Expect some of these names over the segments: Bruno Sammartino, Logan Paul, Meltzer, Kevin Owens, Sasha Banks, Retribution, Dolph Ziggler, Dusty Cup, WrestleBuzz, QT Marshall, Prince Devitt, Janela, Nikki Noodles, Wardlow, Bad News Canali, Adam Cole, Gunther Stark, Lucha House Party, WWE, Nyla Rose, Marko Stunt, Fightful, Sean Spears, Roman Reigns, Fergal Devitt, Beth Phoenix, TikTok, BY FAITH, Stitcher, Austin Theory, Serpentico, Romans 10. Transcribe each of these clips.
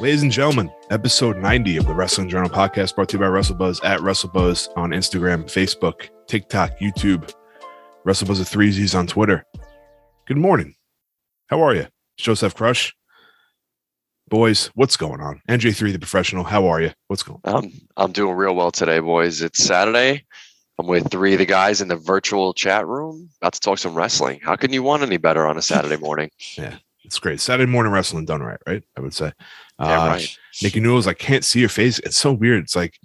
Ladies and gentlemen, episode 90 of the Wrestling Journal Podcast, brought to you by WrestleBuzz at WrestleBuzz on Instagram, Facebook, TikTok, YouTube, WrestleBuzz at 3Zs on Twitter. Good morning. How are you? It's Joseph Crush. Boys, what's going on? NJ3, the professional, how are you? What's going on? I'm doing real well today, boys. It's Saturday. I'm with three of the guys in the virtual chat room, about to talk some wrestling. How can you want any better on a Saturday morning? Yeah. It's great. Saturday morning wrestling done right, right? I would say. Yeah, right. Nikki Noodles, I can't see your face. It's so weird. It's like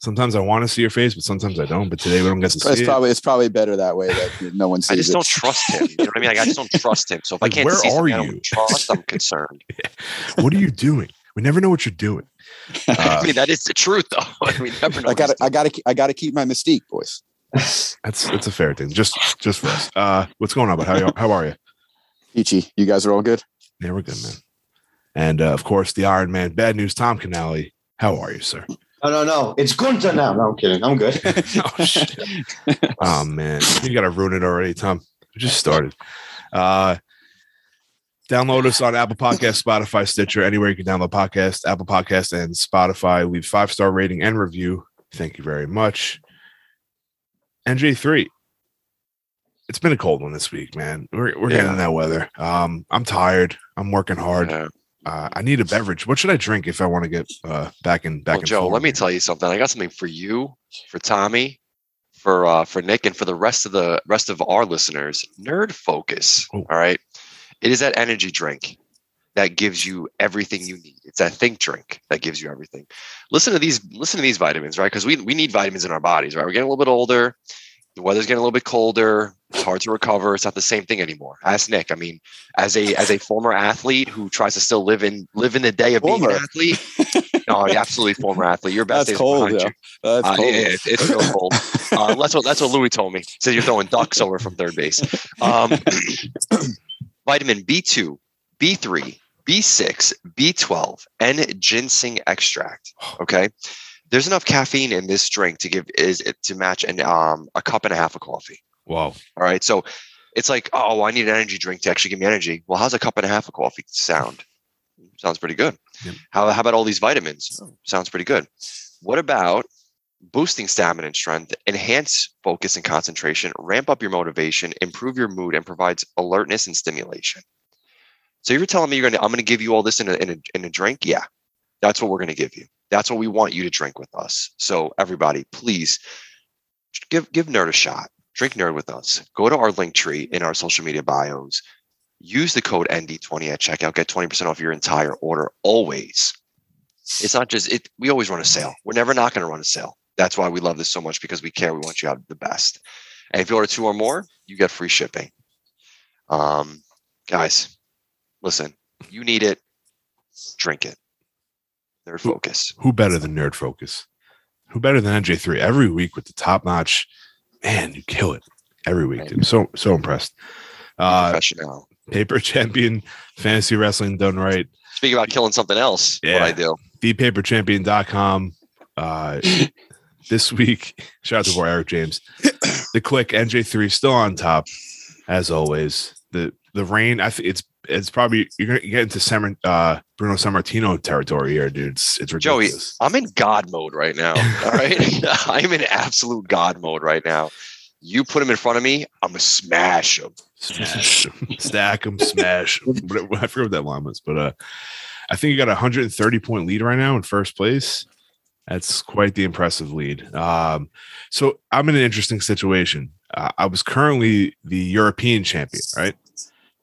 sometimes I want to see your face, but sometimes I don't. But today we don't get to see it. It's probably better that way that no one sees it. I just don't trust him. You know what I mean? Like, I just don't trust him. So if like, I can't see something I don't trust, I'm concerned. Yeah. What are you doing? We never know what you're doing. I mean, that is the truth, though. I mean, never know. I gotta keep my mystique, boys. That's a fair thing. Just for us. What's going on? But how are you? Peachy, you guys are all good? Yeah, we're good, man. And, of course, the Iron Man, Bad News, Tom Canali. How are you, sir? No. It's Gunther now. No, I'm kidding. I'm good. Oh, shit. Oh, man. You got to ruin it already, Tom. We just started. Download us on Apple Podcasts, Spotify, Stitcher, anywhere you can download podcasts, Apple Podcasts, and Spotify. Leave 5-star rating and review. Thank you very much. NJ3. It's been a cold one this week, man. We're getting in that weather. I'm tired. I'm working hard. Yeah. I need a beverage. What should I drink if I want to get back in? Joe, let me tell you something. I got something for you, for Tommy, for Nick, and for the rest of our listeners. Nerd Focus. Ooh. All right. It is that energy drink that gives you everything you need. It's that think drink that gives you everything. Listen to these vitamins, right? Because we need vitamins in our bodies, right? We're getting a little bit older. The weather's getting a little bit colder. It's hard to recover. It's not the same thing anymore. Ask Nick. I mean, as a former athlete who tries to still live in the day of being an athlete. No, absolutely former athlete. Your best days are behind you. That's cold. It's still cold. That's what Louis told me. He said you're throwing ducks over from third base. Vitamin B2, B3, B6, B12, and ginseng extract. Okay. There's enough caffeine in this drink to match a cup and a half of coffee. Wow! All right, so it's like, oh, I need an energy drink to actually give me energy. Well, how's a cup and a half of coffee sound? Sounds pretty good. Yep. How about all these vitamins? Oh. Sounds pretty good. What about boosting stamina and strength, enhance focus and concentration, ramp up your motivation, improve your mood, and provides alertness and stimulation? So you're telling me I'm going to give you all this in a drink? Yeah, that's what we're going to give you. That's what we want you to drink with us. So everybody, please give Nerd a shot. Drink Nerd with us. Go to our link tree in our social media bios. Use the code ND20 at checkout. Get 20% off your entire order. Always. It's not just it. We always run a sale. We're never not going to run a sale. That's why we love this so much, because we care. We want you out the best. And if you order two or more, you get free shipping. Guys, listen. You need it. Drink it. Nerd Focus. Who better than Nerd Focus? Who better than NJ3? Every week with the top notch, man, you kill it every week, dude. So impressed. Paper Champion, fantasy wrestling done right. Speaking about killing something else, yeah. What I do. ThePaperChampion.com. This week, shout out to Eric James. The Click, NJ3 still on top as always. The rain, I think it's probably you're gonna get into Bruno Sammartino territory here, dude. It's ridiculous. Joey, I'm in God mode right now. All right, I'm in absolute God mode right now. You put him in front of me, I'm gonna smash him, stack him, smash him. I forget what that line was, but I think you got a 130-point lead right now in first place. That's quite the impressive lead. So I'm in an interesting situation. I was currently the European champion, right?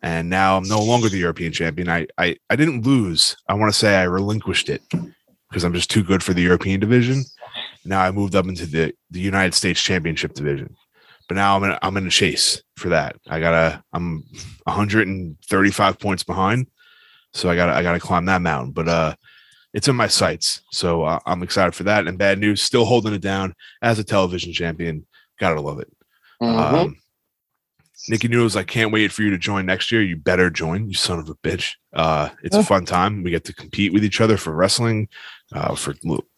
And now I'm no longer the European champion. I didn't lose. I want to say I relinquished it because I'm just too good for the European division. Now I moved up into the United States Championship division. But now I'm in a chase for that. I'm 135 points behind. So I gotta climb that mountain, but it's in my sights. So I'm excited for that. And Bad News still holding it down as a television champion. Gotta love it. Mm-hmm. Nikki Noodles, I can't wait for you to join next year. You better join, you son of a bitch. It's a fun time. We get to compete with each other for wrestling, for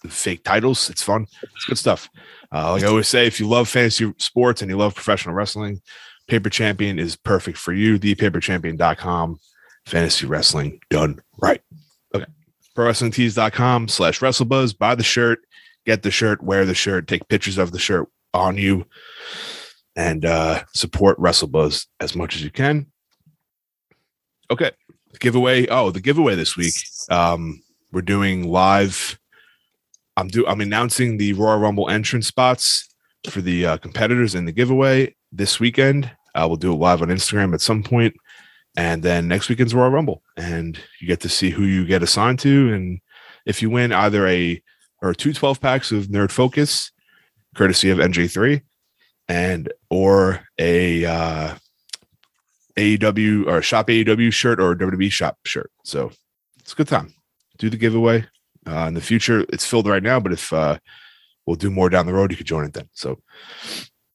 fake titles. It's fun. It's good stuff. Like I always say, if you love fantasy sports and you love professional wrestling, Paper Champion is perfect for you. ThePaperChampion.com. Fantasy wrestling done right. Okay. ProWrestlingTees.com/WrestleBuzz. Buy the shirt. Get the shirt. Wear the shirt. Take pictures of the shirt on you. And support WrestleBuzz as much as you can. Okay. Giveaway. Oh, the giveaway this week. We're doing live. I'm announcing the Royal Rumble entrance spots for the competitors in the giveaway this weekend. We'll do it live on Instagram at some point. And then next weekend's Royal Rumble. And you get to see who you get assigned to. And if you win either or 2 12-packs of Nerd Focus, courtesy of NJ3, or a AEW or Shop AEW shirt or a WWE Shop shirt. So it's a good time. Do the giveaway in the future. It's filled right now, but if we'll do more down the road, you could join it then. So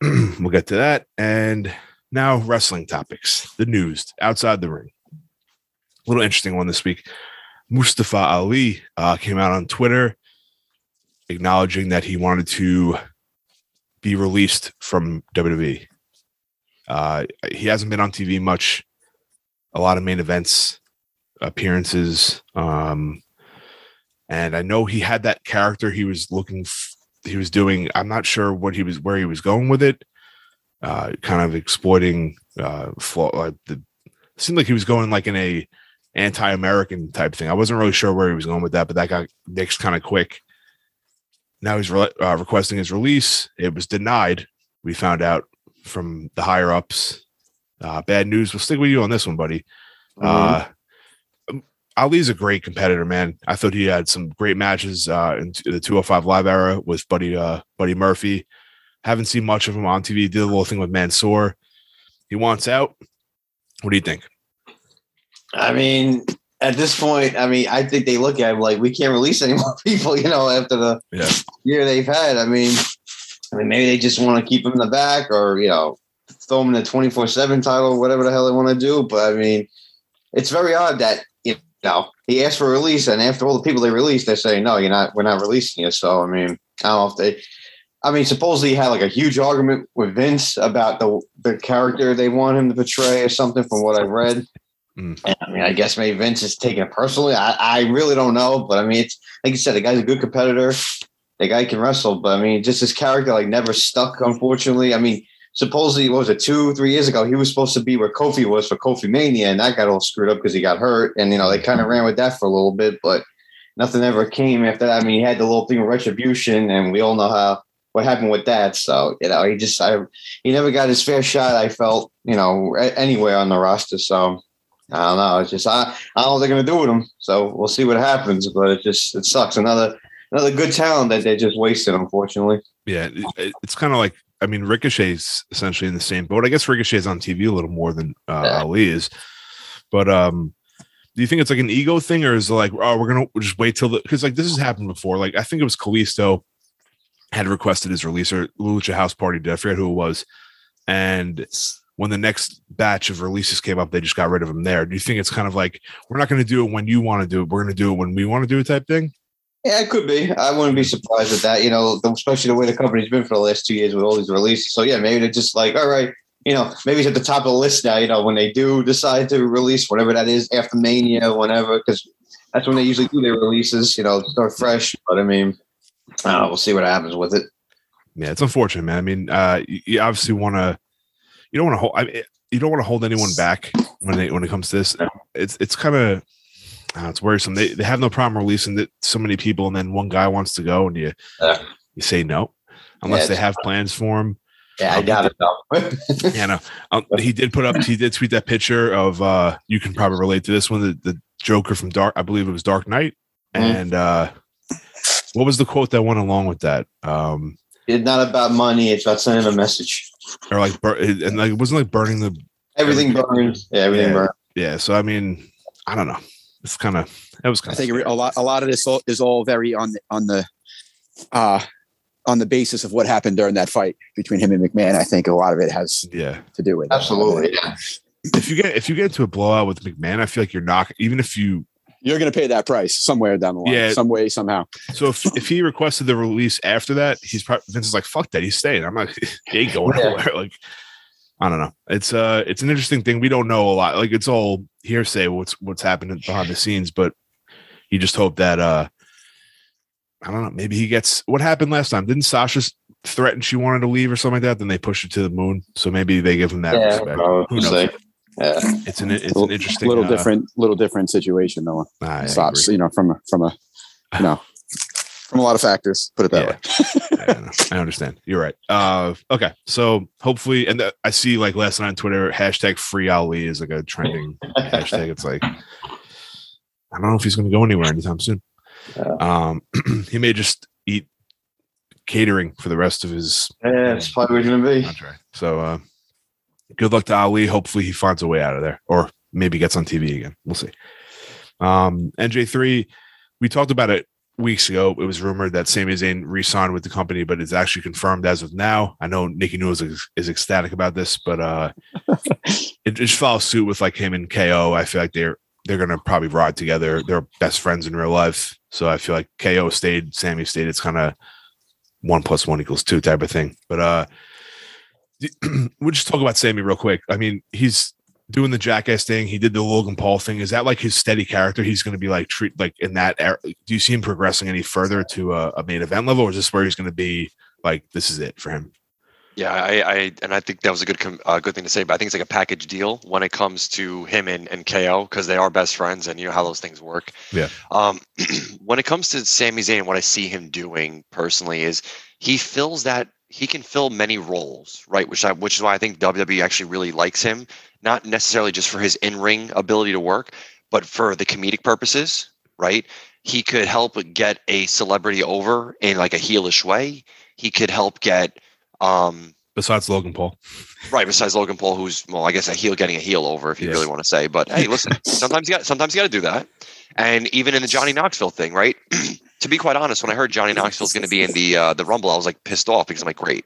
we'll get to that. And now wrestling topics, the news outside the ring. A little interesting one this week. Mustafa Ali came out on Twitter acknowledging that he wanted to be released from WWE. He hasn't been on TV much. A lot of main events, appearances. And I know he had that character he was doing. I'm not sure where he was going with it. Kind of exploiting flaw. It seemed like he was going like in a anti-American type thing. I wasn't really sure where he was going with that, but that got nixed kind of quick. Now he's requesting his release. It was denied. We found out from the higher ups. Bad News. We'll stick with you on this one, buddy. Mm-hmm. Ali's a great competitor, man. I thought he had some great matches in the 205 Live era with Buddy Murphy. Haven't seen much of him on TV. Did a little thing with Mansoor. He wants out. What do you think? I mean, at this point, I think they look at him like we can't release any more people, after the year they've had. I mean, maybe they just want to keep him in the back or, throw him in the 24/7 title, whatever the hell they want to do. But I mean, it's very odd that, he asked for a release and after all the people they released, they're saying, no, we're not releasing you. So, I mean, I don't know if supposedly he had like a huge argument with Vince about the character they want him to portray or something from what I've read. And, I guess maybe Vince is taking it personally. I really don't know, but it's like you said, the guy's a good competitor. The guy can wrestle, but just his character never stuck. Unfortunately, supposedly what was it 2-3 years ago? He was supposed to be where Kofi was for Kofi Mania, and that got all screwed up because he got hurt, and they kind of ran with that for a little bit, but nothing ever came after that. He had the little thing of Retribution, and we all know what happened with that. So he just he never got his fair shot. I felt anywhere on the roster, so. I don't know. It's just I don't know what they're gonna do with him. So we'll see what happens. But it sucks. Another good talent that they just wasted, unfortunately. Yeah, it's kind of like Ricochet's essentially in the same boat. I guess Ricochet's on TV a little more than Ali is. But do you think it's like an ego thing, or is it like we're gonna just wait till because this has happened before? Like I think it was Kalisto had requested his release or Lucha House Party did. I forget who it was, and. When the next batch of releases came up, they just got rid of them there. Do you think it's kind of like, we're not going to do it when you want to do it. We're going to do it when we want to do it type thing? Yeah, it could be. I wouldn't be surprised at that, especially the way the company's been for the last 2 years with all these releases. So yeah, maybe they're just like, all right, maybe it's at the top of the list now, when they do decide to release whatever that is after Mania, whenever, because that's when they usually do their releases, start fresh. But I don't know, we'll see what happens with it. Yeah, it's unfortunate, man. You obviously want to, you don't want to hold anyone back when it comes to this. It's kind of it's worrisome. They have no problem releasing that so many people, and then one guy wants to go, and you say no, unless they have plans for him. Yeah, I got it though. He did tweet that picture of you can probably relate to this one, the Joker from Dark. I believe it was Dark Knight. Mm-hmm. And what was the quote that went along with that? It's not about money. It's about sending a message. Or it wasn't burning everything burns. Yeah, everything burns. Yeah. So I don't know. it's kind of, that was kind of, I think a lot of this is all very on the basis of what happened during that fight between him and McMahon. I think a lot of it has to do with that. Absolutely. Yeah. If you get into a blowout with McMahon, I feel like you're going to pay that price somewhere down the line, some way, somehow. So if he requested the release after that, Vince is like, fuck that, he's staying. I'm like, he ain't going nowhere. Like, I don't know. It's an interesting thing. We don't know a lot. Like, it's all hearsay what's happening behind the scenes, but you just hope that I don't know, maybe he gets what happened last time. Didn't Sasha threaten she wanted to leave or something like that? Then they pushed her to the moon. So maybe they give him that respect. Who knows? It's an interesting, little different situation though. Stops, from a lot of factors. Put it that way. I understand. You're right. Okay, so hopefully, and I see like last night on Twitter, hashtag Free Ali is like a trending hashtag. It's like, I don't know if he's going to go anywhere anytime soon. He may just eat catering for the rest of his. Yeah, that's probably where he's going to be. Contract. So, good luck to Ali. Hopefully he finds a way out of there, or maybe gets on TV again. We'll see. NJ3, we talked about it weeks ago. It was rumored that Sami Zayn re-signed with the company, but it's actually confirmed as of now. I know Nikki Noodles is ecstatic about this, but it just follows suit with like him and KO. I feel like they're going to probably ride together. They're best friends in real life. So I feel like KO stayed, Sami stayed. It's kind of 1 + 1 = 2 type of thing. But we'll just talk about Sami real quick. I mean, he's doing the jackass thing. He did the Logan Paul thing. Is that like his steady character? He's going to be like in that era? Do you see him progressing any further to a main event level, or is this where he's going to be like, this is it for him? Yeah, I think that was a good thing to say, but I think it's like a package deal when it comes to him and KO, because they are best friends and you know how those things work. Yeah. When it comes to Sami Zayn, what I see him doing personally is he can fill many roles, right? Which is why I think WWE actually really likes him, not necessarily just for his in-ring ability to work, but for the comedic purposes, right? He could help get a celebrity over in like a heelish way. He could help get besides Logan Paul. Right, besides Logan Paul, who's, well, I guess a heel getting a heel over, if you really want to say. But hey, listen, sometimes you got to do that. And even in the Johnny Knoxville thing, right? To be quite honest, when I heard Johnny Knoxville's going to be in the Rumble, I was like pissed off, because I'm like, great,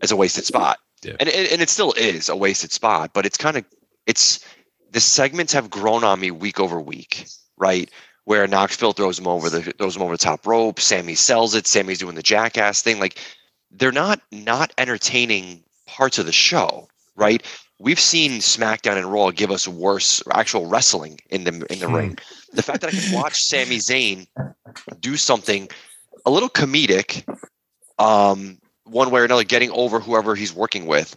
it's a wasted spot. Yeah. And it still is a wasted spot, but it's the segments have grown on me week over week, right? Where Knoxville throws him over the top rope, Sami sells it, Sami's doing the jackass thing. Like, they're not entertaining parts of the show, right? We've seen SmackDown and Raw give us worse actual wrestling in the ring. The fact that I can watch Sami Zayn do something a little comedic, one way or another, getting over whoever he's working with,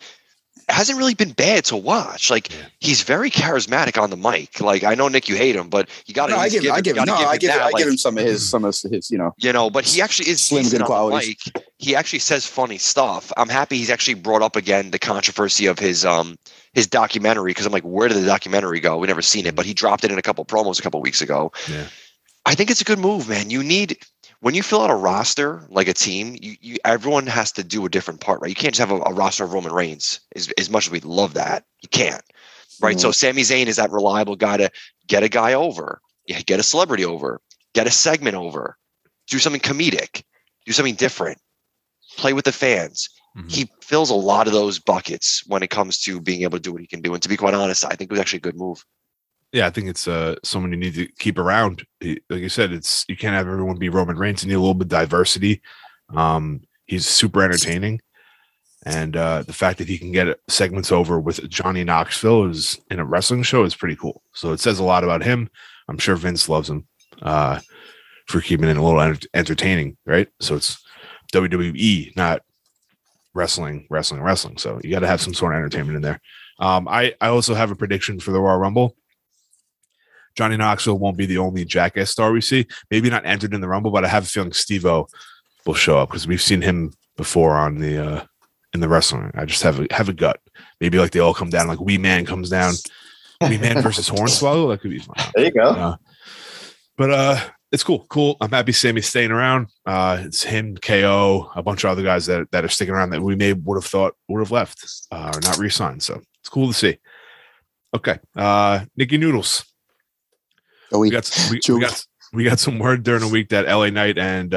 hasn't really been bad to watch. Like, he's very charismatic on the mic. Like, I know, Nick, you hate him, but you got to. I give him some of his. But he actually is slim good qualities. On the mic. He actually says funny stuff. I'm happy he's actually brought up again the controversy of his documentary, because I'm like, where did the documentary go? We never seen it, but he dropped it in a couple promos a couple weeks ago. Yeah. I think it's a good move, man. You need. When you fill out a roster, like a team, everyone has to do a different part, right? You can't just have a roster of Roman Reigns, as much as we love that. You can't, right? Mm-hmm. So Sami Zayn is that reliable guy to get a guy over, get a celebrity over, get a segment over, do something comedic, do something different, play with the fans. Mm-hmm. He fills a lot of those buckets when it comes to being able to do what he can do. And to be quite honest, I think it was actually a good move. Yeah, I think it's someone you need to keep around. Like you said, you can't have everyone be Roman Reigns. You need a little bit of diversity. He's super entertaining. And the fact that he can get segments over with Johnny Knoxville is in a wrestling show is pretty cool. So it says a lot about him. I'm sure Vince loves him for keeping it a little entertaining, right? So it's WWE, not wrestling. So you got to have some sort of entertainment in there. I also have a prediction for the Royal Rumble. Johnny Knoxville won't be the only jackass star we see. Maybe not entered in the Rumble, but I have a feeling Steve-O will show up, because we've seen him before on the in the wrestling. I just have a gut. Maybe like they all come down, like Wee Man comes down. Wee Man versus Hornswoggle. That could be fun. There you go. But it's cool. I'm happy Sami's staying around. It's him, KO, a bunch of other guys that are sticking around that we may would have thought would have left or not re-signed. So it's cool to see. Okay. Nikki Noodles. We got some word during the week that LA Knight and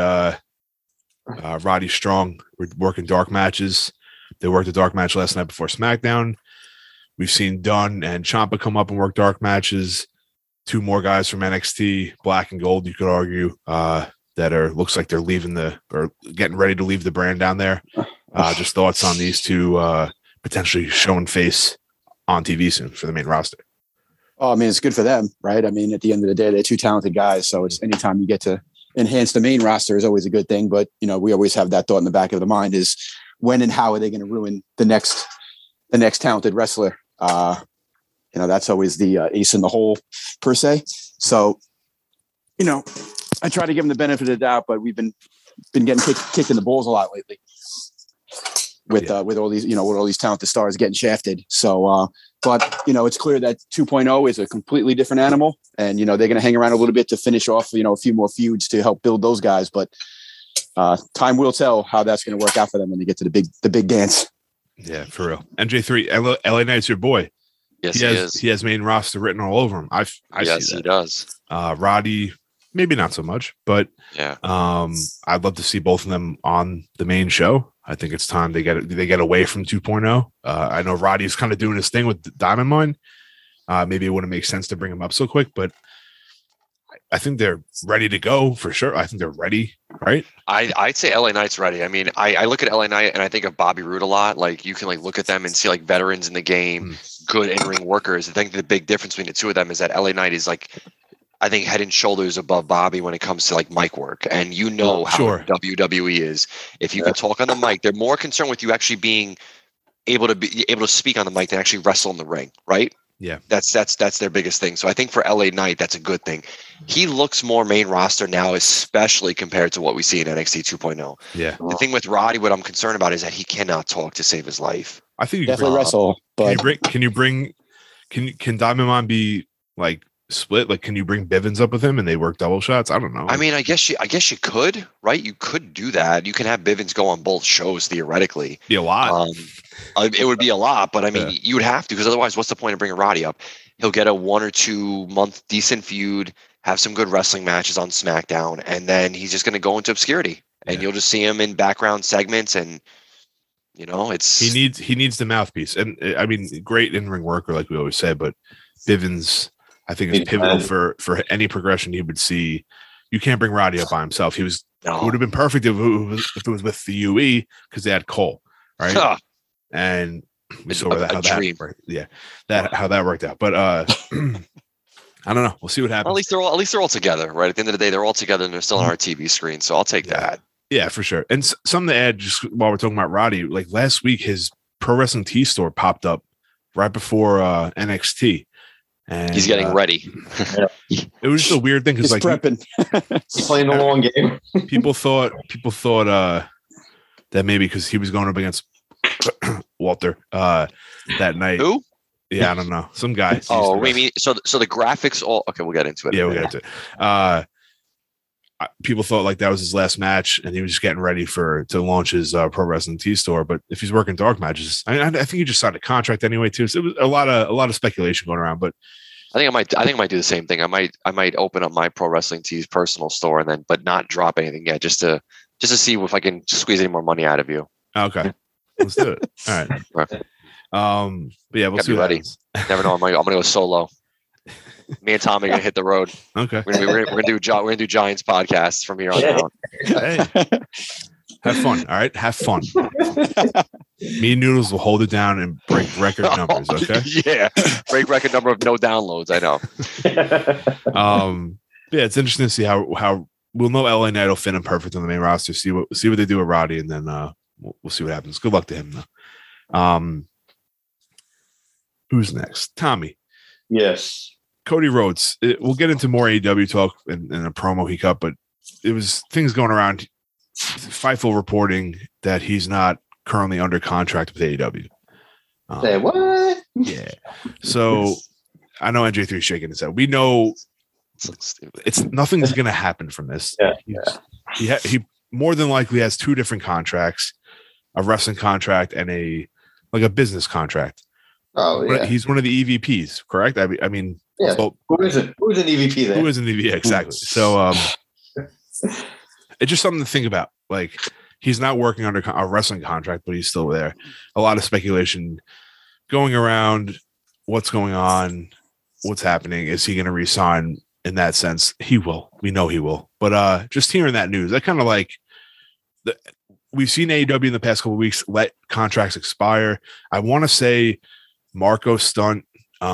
Roddy Strong were working dark matches. They worked a dark match last night before SmackDown. We've seen Dunn and Ciampa come up and work dark matches. Two more guys from NXT Black and Gold, you could argue, that are looks like they're leaving or getting ready to leave the brand down there. Just thoughts on these two potentially showing face on TV soon for the main roster. Oh, I mean, it's good for them, right? I mean, at the end of the day, they're two talented guys. So it's anytime you get to enhance the main roster is always a good thing. But, you know, we always have that thought in the back of the mind is when and how are they going to ruin the next talented wrestler? You know, that's always the ace in the hole per se. So, you know, I try to give them the benefit of the doubt, but we've been getting kicked in the balls a lot lately with all these, you know, with all these talented stars getting shafted. So, but, you know, it's clear that 2.0 is a completely different animal. And, you know, they're going to hang around a little bit to finish off, you know, a few more feuds to help build those guys. But time will tell how that's going to work out for them when they get to the big dance. Yeah, for real. MJ3, LA Knight's your boy. Yes, he is. He has main roster written all over him. I see that. He does. Roddy, maybe not so much, but yeah. I'd love to see both of them on the main show. I think it's time they get away from 2.0. I know Roddy's kind of doing his thing with Diamond Mine. Maybe it wouldn't make sense to bring him up so quick, but I think they're ready to go for sure. I think they're ready, right? I'd say LA Knight's ready. I mean, I look at LA Knight and I think of Bobby Roode a lot. Like you can like look at them and see like veterans in the game, good in-ring workers. I think the big difference between the two of them is that LA Knight is like, I think head and shoulders above Bobby when it comes to like mic work. And you know how WWE is. If you can talk on the mic, they're more concerned with you actually being able to speak on the mic than actually wrestle in the ring, right? Yeah. That's their biggest thing. So I think for LA Knight, that's a good thing. He looks more main roster now, especially compared to what we see in NXT 2.0. Yeah. The thing with Roddy, what I'm concerned about is that he cannot talk to save his life. I think you definitely wrestle. But can Diamond Mine be like split? Like, can you bring Bivens up with him and they work double shots? I don't know. I mean, I guess you could, right? You could do that. You can have Bivens go on both shows theoretically. Be a lot. It would be a lot, but I mean, you would have to, because otherwise, what's the point of bringing Roddy up? He'll get a 1 or 2 month decent feud, have some good wrestling matches on SmackDown, and then he's just going to go into obscurity, and you'll just see him in background segments, and you know, it's he needs the mouthpiece, and I mean, great in-ring worker, like we always say, but Bivens. I think it's pivotal for any progression he would see. You can't bring Roddy up by himself. It would have been perfect if it was with the UE because they had Cole, right? Huh. And we saw how that worked out. But I don't know. We'll see what happens. At least they're all together, right? At the end of the day, they're all together and they're still on our TV screen. So I'll take that. Yeah, for sure. And something to add, just while we're talking about Roddy, like last week, his Pro Wrestling T store popped up right before NXT. And he's getting ready. It was just a weird thing because like prepping. He's playing the long game. People thought that maybe because he was going up against Walter that night. Who? Yeah, I don't know. Some guy. Oh, wait, so the graphics all okay, we'll get into it. Yeah, we'll get into it. People thought like that was his last match and he was just getting ready to launch his Pro Wrestling T store. But if he's working dark matches, I think he just signed a contract anyway too. So it was a lot of speculation going around, but I think I might do the same thing. I might open up my Pro Wrestling T's personal store and then, but not drop anything yet. Just to see if I can squeeze any more money out of you. Okay. Let's do it. All right. Perfect. But yeah, we'll see. Never know. I'm going to go solo. Me and Tommy are gonna hit the road. Okay, we're gonna do Giants podcasts from here on out. Hey, have fun. All right, have fun. Me and Noodles will hold it down and break record numbers. Okay, yeah, break record number of no downloads. I know. Yeah, it's interesting to see how we'll know LA Knight will fit in perfect on the main roster. See what they do with Roddy, and then we'll see what happens. Good luck to him though. Who's next? Tommy. Yes. Cody Rhodes. We'll get into more AEW talk in a promo he cut, but it was things going around. Fightful reporting that he's not currently under contract with AEW. Say what? Yeah. So I know NJ3 is shaking his head. We know it's nothing's going to happen from this. Yeah, yeah. He more than likely has 2 different contracts: a wrestling contract and a business contract. Oh yeah. He's one of the EVPs, correct? I mean. Yeah. So, who is an EVP there? Who is an EVP? Exactly. So it's just something to think about. Like, he's not working under a wrestling contract, but he's still there. A lot of speculation going around. What's going on? What's happening? Is he going to resign? In that sense, he will. We know he will. But just hearing that news, that kind of like we've seen AEW in the past couple of weeks let contracts expire. I want to say Marko Stunt. There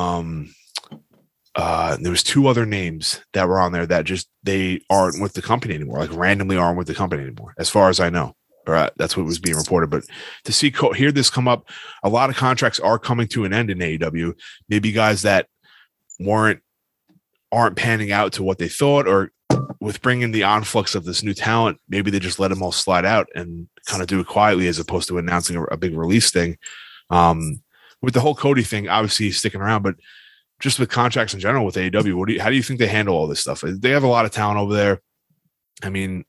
was two other names that were on there that just they aren't with the company anymore, like randomly aren't with the company anymore, as far as I know. All right, that's what was being reported. But to see hear this come up, a lot of contracts are coming to an end in AEW. Maybe guys that aren't panning out to what they thought, or with bringing the influx of this new talent, maybe they just let them all slide out and kind of do it quietly as opposed to announcing a big release thing. With the whole Cody thing, obviously he's sticking around, but just with contracts in general with AEW, how do you think they handle all this stuff? They have a lot of talent over there. I mean,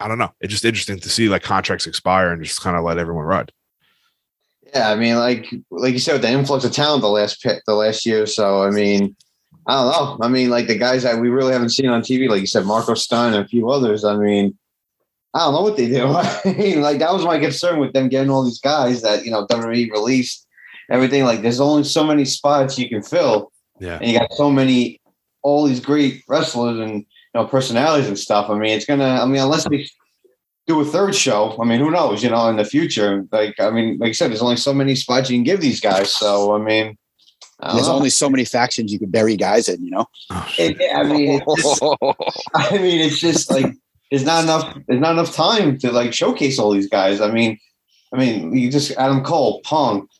I don't know. It's just interesting to see like contracts expire and just kind of let everyone ride. Yeah. I mean, like you said, with the influx of talent the last year or so, I mean, I don't know. I mean, like the guys that we really haven't seen on TV, like you said, Marko Stunt and a few others. I mean, I don't know what they do. I mean, like that was my concern with them getting all these guys that, you know, WWE released everything. Like there's only so many spots you can fill. Yeah. And you got so many, all these great wrestlers and, you know, personalities and stuff. I mean, unless they do a third show, I mean, who knows, you know, in the future, like I said, there's only so many spots you can give these guys. So, I mean, there's only so many factions you can bury guys in, you know. It's just like there's not enough time to like showcase all these guys. I mean, you just Adam Cole, Punk,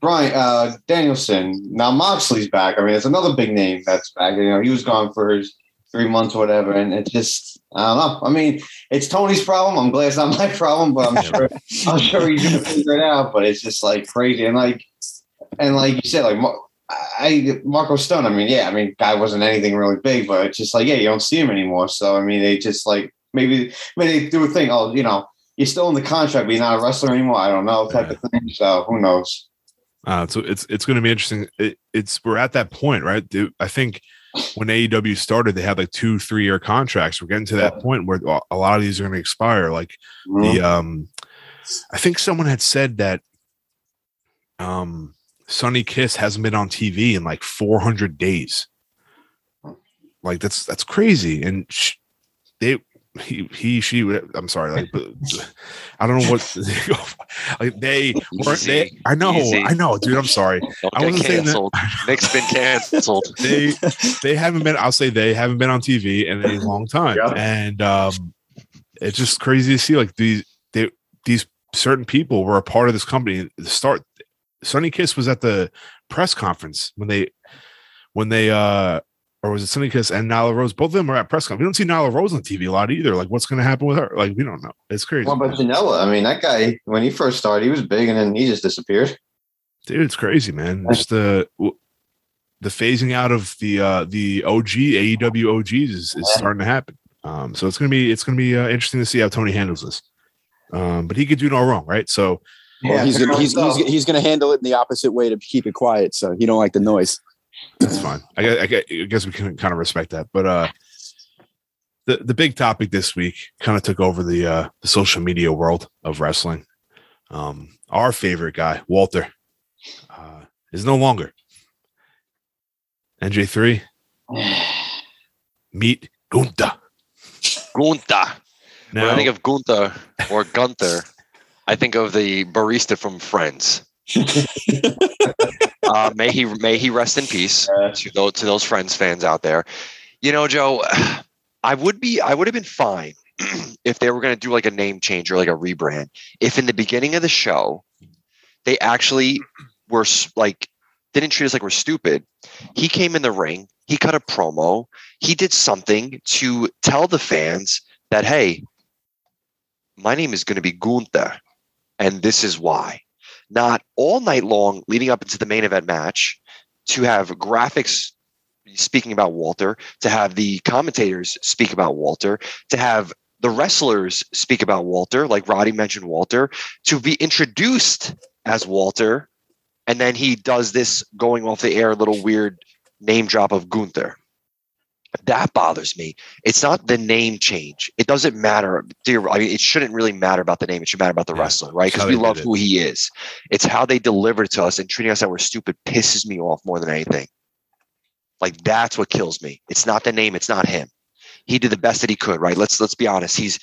Brian Danielson. Now Moxley's back. I mean, it's another big name that's back. You know, he was gone for his 3 months or whatever, and it just I don't know. I mean, it's Tony's problem. I'm glad it's not my problem, but I'm sure he's gonna figure it out. But it's just like crazy, and like you said, like. Marko Stunt. I mean, yeah. I mean, guy wasn't anything really big, but it's just like, yeah, you don't see him anymore. So I mean, they just like maybe they do a thing. Oh, you know, you're still in the contract, but you're not a wrestler anymore. I don't know, type of thing. So who knows? So it's going to be interesting. We're at that point, right? Dude, I think when AEW started, they had like 2-3 year contracts. We're getting to that point where a lot of these are going to expire. Like I think someone had said that. Sonny Kiss hasn't been on TV in like 400 days. Like that's crazy. And I don't know what like they weren't. I know, dude. I'm sorry. I wasn't saying that. Nick's been canceled. They haven't been. I'll say they haven't been on TV in a long time. Yeah. And it's just crazy to see like these certain people were a part of this company at the start. Sonny Kiss was at the press conference when was it Sonny Kiss and Nyla Rose? Both of them were at press conference. We don't see Nyla Rose on TV a lot either. Like, what's going to happen with her? Like, we don't know. It's crazy. Well, but Janela, I mean, that guy, when he first started, he was big and then he just disappeared. Dude, it's crazy, man. Just the phasing out of the OG, AEW OGs is starting to happen. So it's going to be interesting to see how Tony handles this. But he could do no wrong, right? So, well, yeah, he's gonna handle it in the opposite way to keep it quiet, so he don't like the noise. That's fine. I guess we can kind of respect that. But the big topic this week kind of took over the social media world of wrestling. Our favorite guy, Walter, is no longer. NJ3, meet Gunther. Gunther. Now, when I think of Gunther or Gunther, I think of the barista from Friends. May he rest in peace to those Friends fans out there. You know, Joe, I would have been fine if they were going to do like a name change or like a rebrand. If in the beginning of the show they actually were like didn't treat us like we're stupid. He came in the ring. He cut a promo. He did something to tell the fans that, hey, my name is going to be Gunther. And this is why. Not all night long leading up into the main event match to have graphics speaking about Walter, to have the commentators speak about Walter, to have the wrestlers speak about Walter, like Roddy mentioned Walter, to be introduced as Walter. And then he does this going off the air little weird name drop of Gunther. That bothers me. It's not the name change. It doesn't matter. I mean, it shouldn't really matter about the name. It should matter about the wrestler, right? Because we love who he is. It's how they deliver it to us, and treating us that we're stupid pisses me off more than anything. Like, that's what kills me. It's not the name. It's not him. He did the best that he could, right? Let's be honest. He's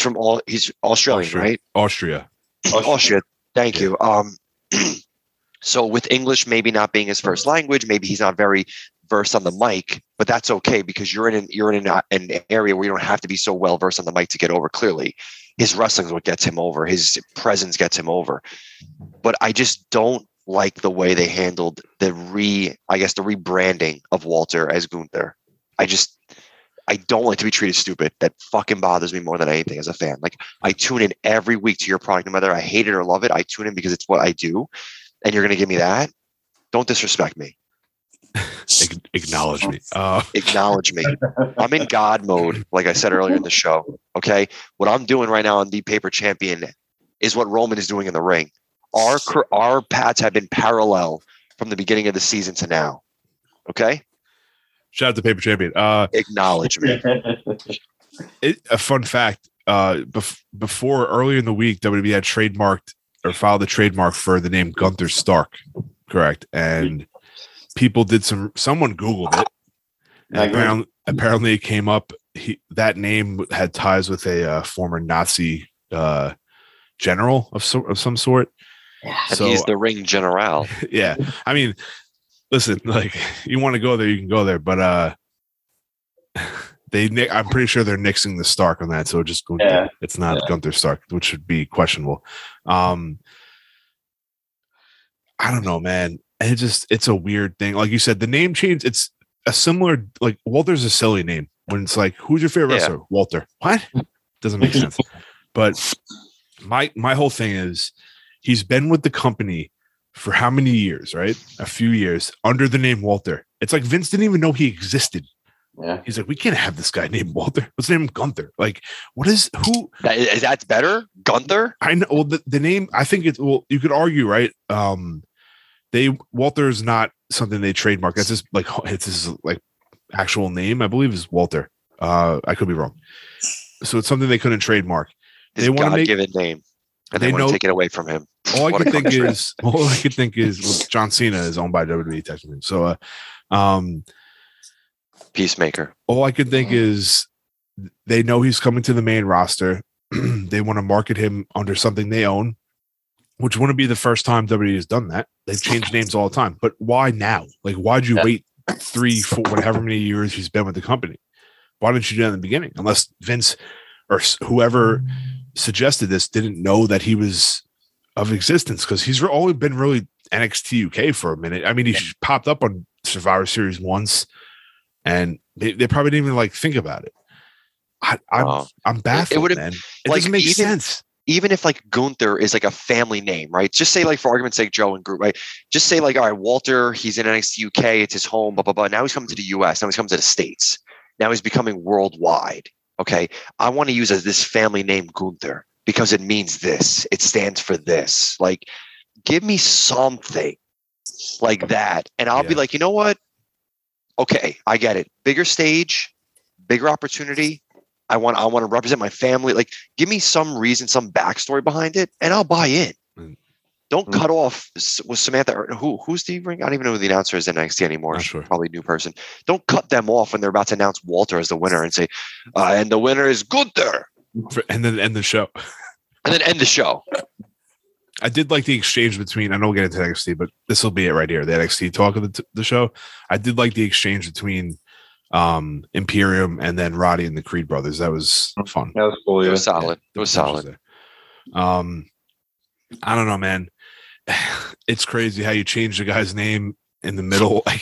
from he's Australian, right? Austria. Thank you. So with English maybe not being his first language, maybe he's not very versed on the mic, but that's okay because you're in an area where you don't have to be so well versed on the mic to get over. Clearly, his wrestling is what gets him over. His presence gets him over. But I just don't like the way they handled the rebranding of Walter as Gunther. I don't like to be treated stupid. That fucking bothers me more than anything as a fan. Like, I tune in every week to your product, no matter I hate it or love it. I tune in because it's what I do, and you're going to give me that. Don't disrespect me. Acknowledge me. Acknowledge me. I'm in God mode, like I said earlier in the show. Okay, what I'm doing right now on the Paper Champion is what Roman is doing in the ring. Our paths have been parallel from the beginning of the season to now. Okay. Shout out to Paper Champion. Acknowledge me. A fun fact: before earlier in the week, WWE had trademarked or filed a trademark for the name Gunther Stark. Correct, and people did someone Googled it. And apparently, it came up. That name had ties with a former Nazi general of some sort. Yeah, so he's the ring general. Yeah, I mean. Listen, like, you want to go there, you can go there, but I'm pretty sure they're nixing the Stark on that, so just go. Yeah. It's not Gunther Stark, which would be questionable. I don't know, man. It's a weird thing. Like you said, the name change. It's a similar, like, Walter's a silly name when it's like, who's your favorite wrestler? Walter. What? Doesn't make sense. But my whole thing is, he's been with the company for how many years, right? A few years under the name Walter. It's like Vince didn't even know he existed. Yeah. He's like, we can't have this guy named Walter. Let's name him Gunther. Like, what is who? That's better? Gunther? I know. Well, the name, I think it's, well, you could argue, right? Walter is not something they trademark. That's just like, it's his like actual name, I believe, is Walter. I could be wrong. So it's something they couldn't trademark. They want to give it name. And they want to take it away from him. All I could think is John Cena is owned by WWE technically. So, Peacemaker. All I could think is they know he's coming to the main roster. They want to market him under something they own, which wouldn't be the first time WWE has done that. They've changed names all the time. But why now? Like, why'd you wait 3, 4, whatever many years he's been with the company? Why didn't you do that in the beginning? Unless Vince or whoever suggested this didn't know that he was of existence, because he's only been really NXT UK for a minute. I mean, he popped up on Survivor Series once, and they probably didn't even like think about it. I'm baffled, man. It doesn't make sense. Even if like Gunther is like a family name, right? Just say like, for argument's sake, Joe and Groot, right? Just say like, all right, Walter, he's in NXT UK, it's his home, blah, blah, blah. Now he's coming to the US. Now he's coming to the States. Now he's becoming worldwide. Okay, I want to use as this family name Gunther because it means this. It stands for this. Like, give me something like that. And I'll be like, you know what? Okay, I get it. Bigger stage, bigger opportunity. I want to represent my family. Like, give me some reason, some backstory behind it, and I'll buy in. Don't cut off with Samantha. Or who's the ring? I don't even know who the announcer is in NXT anymore. Sure. Probably a new person. Don't cut them off when they're about to announce Walter as the winner and say, and the winner is Gunther. And then end the show. I did like the exchange between, I know we'll get into NXT, but this will be it right here. The NXT talk of the show. I did like the exchange between Imperium and then Roddy and the Creed brothers. That was fun. That was cool. Yeah. It was solid. Yeah, it was solid. I don't know, man. It's crazy how you change the guy's name in the middle. I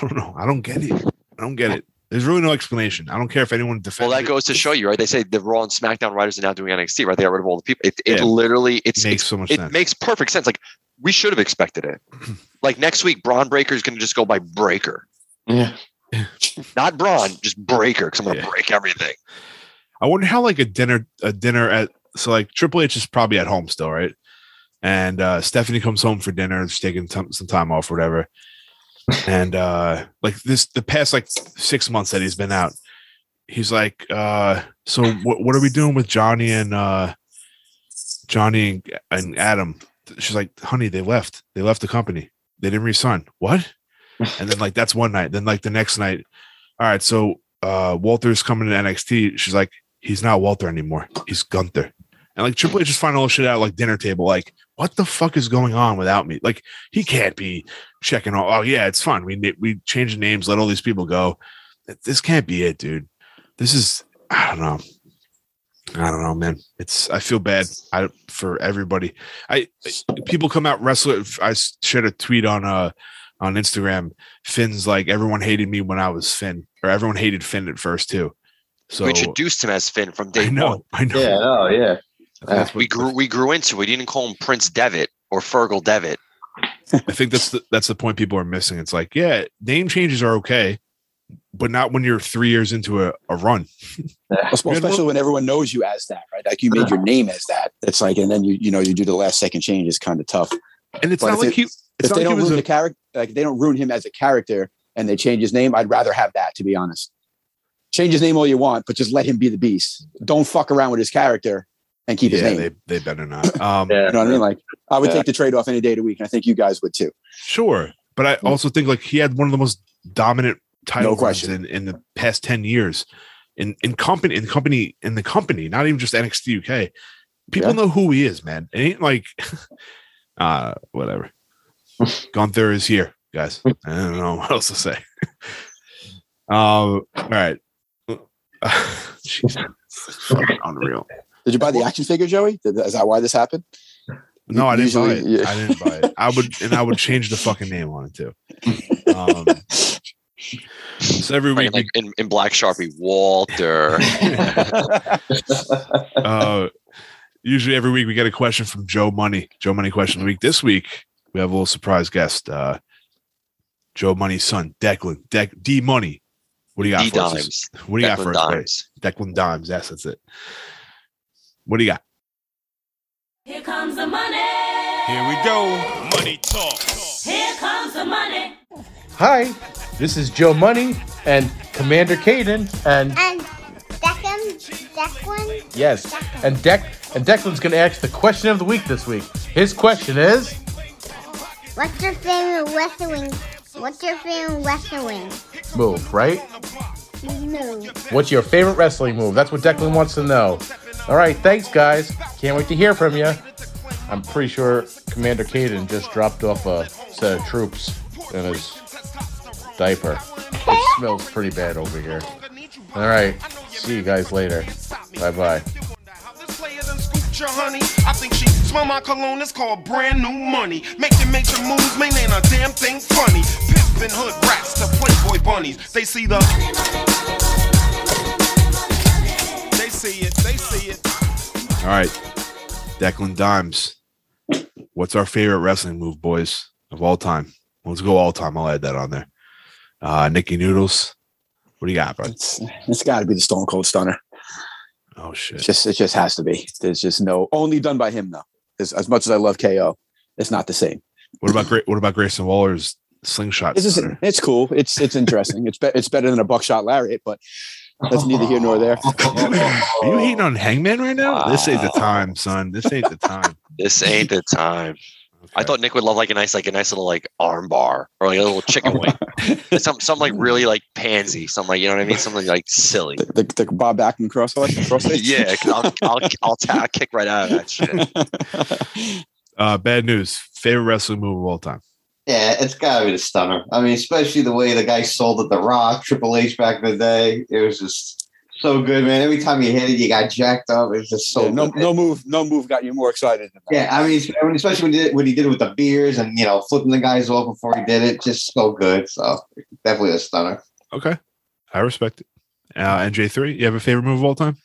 don't know. I don't get it. There's really no explanation. I don't care if anyone defends. Well, that goes to show you, right? They say the Raw and SmackDown writers are now doing NXT, right? They got rid of all the people. It literally makes so much sense. It makes perfect sense. Like, we should have expected it. Like, next week, Braun Breaker is going to just go by Breaker. Yeah. Not Braun, just Breaker, because I'm going to break everything. I wonder how like a dinner at, so like Triple H is probably at home still, right? And Stephanie comes home for dinner. She's taking some time off, or whatever. And like this, the past like 6 months that he's been out, he's like, so what are we doing with Johnny and Adam? She's like, honey, they left the company. They didn't resign. What? And then like, that's one night. Then like the next night, all right, so Walter's coming to NXT. She's like, he's not Walter anymore. He's Gunther. And like Triple H just find all this shit out at, like, dinner table. Like, what the fuck is going on without me? Like, he can't be checking all. Oh yeah, it's fun. We changed names, let all these people go. This can't be it, dude. This is, I don't know, man. It's, I feel bad for everybody. People come out wrestler. I shared a tweet on Instagram. Finn's like, everyone hated me when I was Finn, or everyone hated Finn at first too. So we introduced him as Finn from day one. I know. Yeah. Oh yeah. We grew into. We didn't call him Prince Devitt or Fergal Devitt. I think that's the point people are missing. It's like, yeah, name changes are okay, but not when you're 3 years into a run. Especially when everyone knows you as that, right? Like you made your name as that. It's like, and then you do the last second change is kind of tough. And it's but not like he. If they don't ruin the character, like they don't ruin him as a character, and they change his name, I'd rather have that, to be honest. Change his name all you want, but just let him be the Beast. Don't fuck around with his character. And keep his name. They better not. You know what I mean? Like, I would take the trade off any day of the week, and I think you guys would too. Sure, but I also think like he had one of the most dominant title runs in the past 10 years in the company, not even just NXT UK. People know who he is, man. It ain't like whatever. Gunther is here, guys. I don't know what else to say. All right, jeez, fucking unreal. Did you buy the action figure, Joey? Is that why this happened? No, I didn't buy it. Yeah. I didn't buy it. I would change the fucking name on it too. So every week, like in black Sharpie, Walter. Usually every week we get a question from Joe Money. Joe Money question of the week. This week we have a little surprise guest. Joe Money's son, Declan. D Money. What do you got D for Dimes. Us? What do you Declan got for Dimes. Us? Declan Dimes. Yes, that's it. What do you got? Here comes the money. Here we go. Money talk. Here comes the money. Hi, this is Joe Money and Commander Caden and Declan. Yes, Declan. And Declan's going to ask the question of the week this week. His question is, What's your favorite wrestling move? Right? Move. What's your favorite wrestling move? That's what Declan wants to know. All right, thanks, guys. Can't wait to hear from you. I'm pretty sure Commander Caden just dropped off a set of troops in his diaper. It smells pretty bad over here. All right, see you guys later. Bye-bye. I think she smell my cologne, it's called brand new money. Making major moves, man, ain't a damn thing funny. Pimpin' hood rats, the Playboy bunnies. They see the money, money. They see it. All right, Declan Dimes. What's our favorite wrestling move, boys, of all time? Let's go all time. I'll add that on there. Nikki Noodles. What do you got, bro? It's got to be the Stone Cold Stunner. Oh shit! It just has to be. There's just no. Only done by him though. As much as I love KO, it's not the same. What about Grayson Waller's slingshot? It's cool. It's interesting. It's better than a buckshot lariat, but that's neither here nor there. Are you hating on Hangman right now? Wow. This ain't the time, son. This ain't the time. Okay. I thought Nick would love like a nice little like arm bar or like a little chicken wing. Some like really like pansy. Some like, you know what I mean? Something like silly. The Bob Backlund crossface. Yeah, I'll kick right out of that shit. Bad news. Favorite wrestling move of all time. Yeah, it's gotta be the Stunner. I mean, especially the way the guy sold at The Rock, Triple H back in the day. It was just so good, man. Every time you hit it, you got jacked up. It's just so good. No move got you more excited than that. Yeah, I mean, especially when he did it with the beers and, you know, flipping the guys off before he did it. Just so good. So definitely a Stunner. Okay. I respect it. NJ3, you have a favorite move of all time?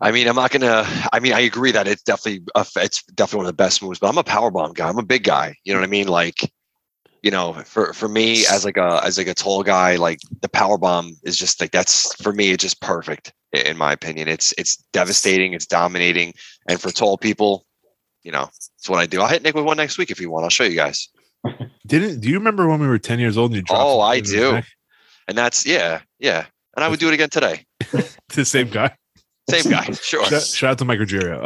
I mean, I agree that it's definitely one of the best moves, but I'm a powerbomb guy. I'm a big guy. You know what I mean? Like, you know, for me as like a tall guy, like the power bomb is just like, that's for me, it's just perfect in my opinion. It's devastating, it's dominating, and for tall people, you know, it's what I do. I'll hit Nick with one next week if you want. I'll show you guys. Do you remember when we were 10 years old and you dropped? Oh, I do. And that's, yeah. And I would do it again today. The same guy? Same guy, sure. Shout out to Mike Ruggiero.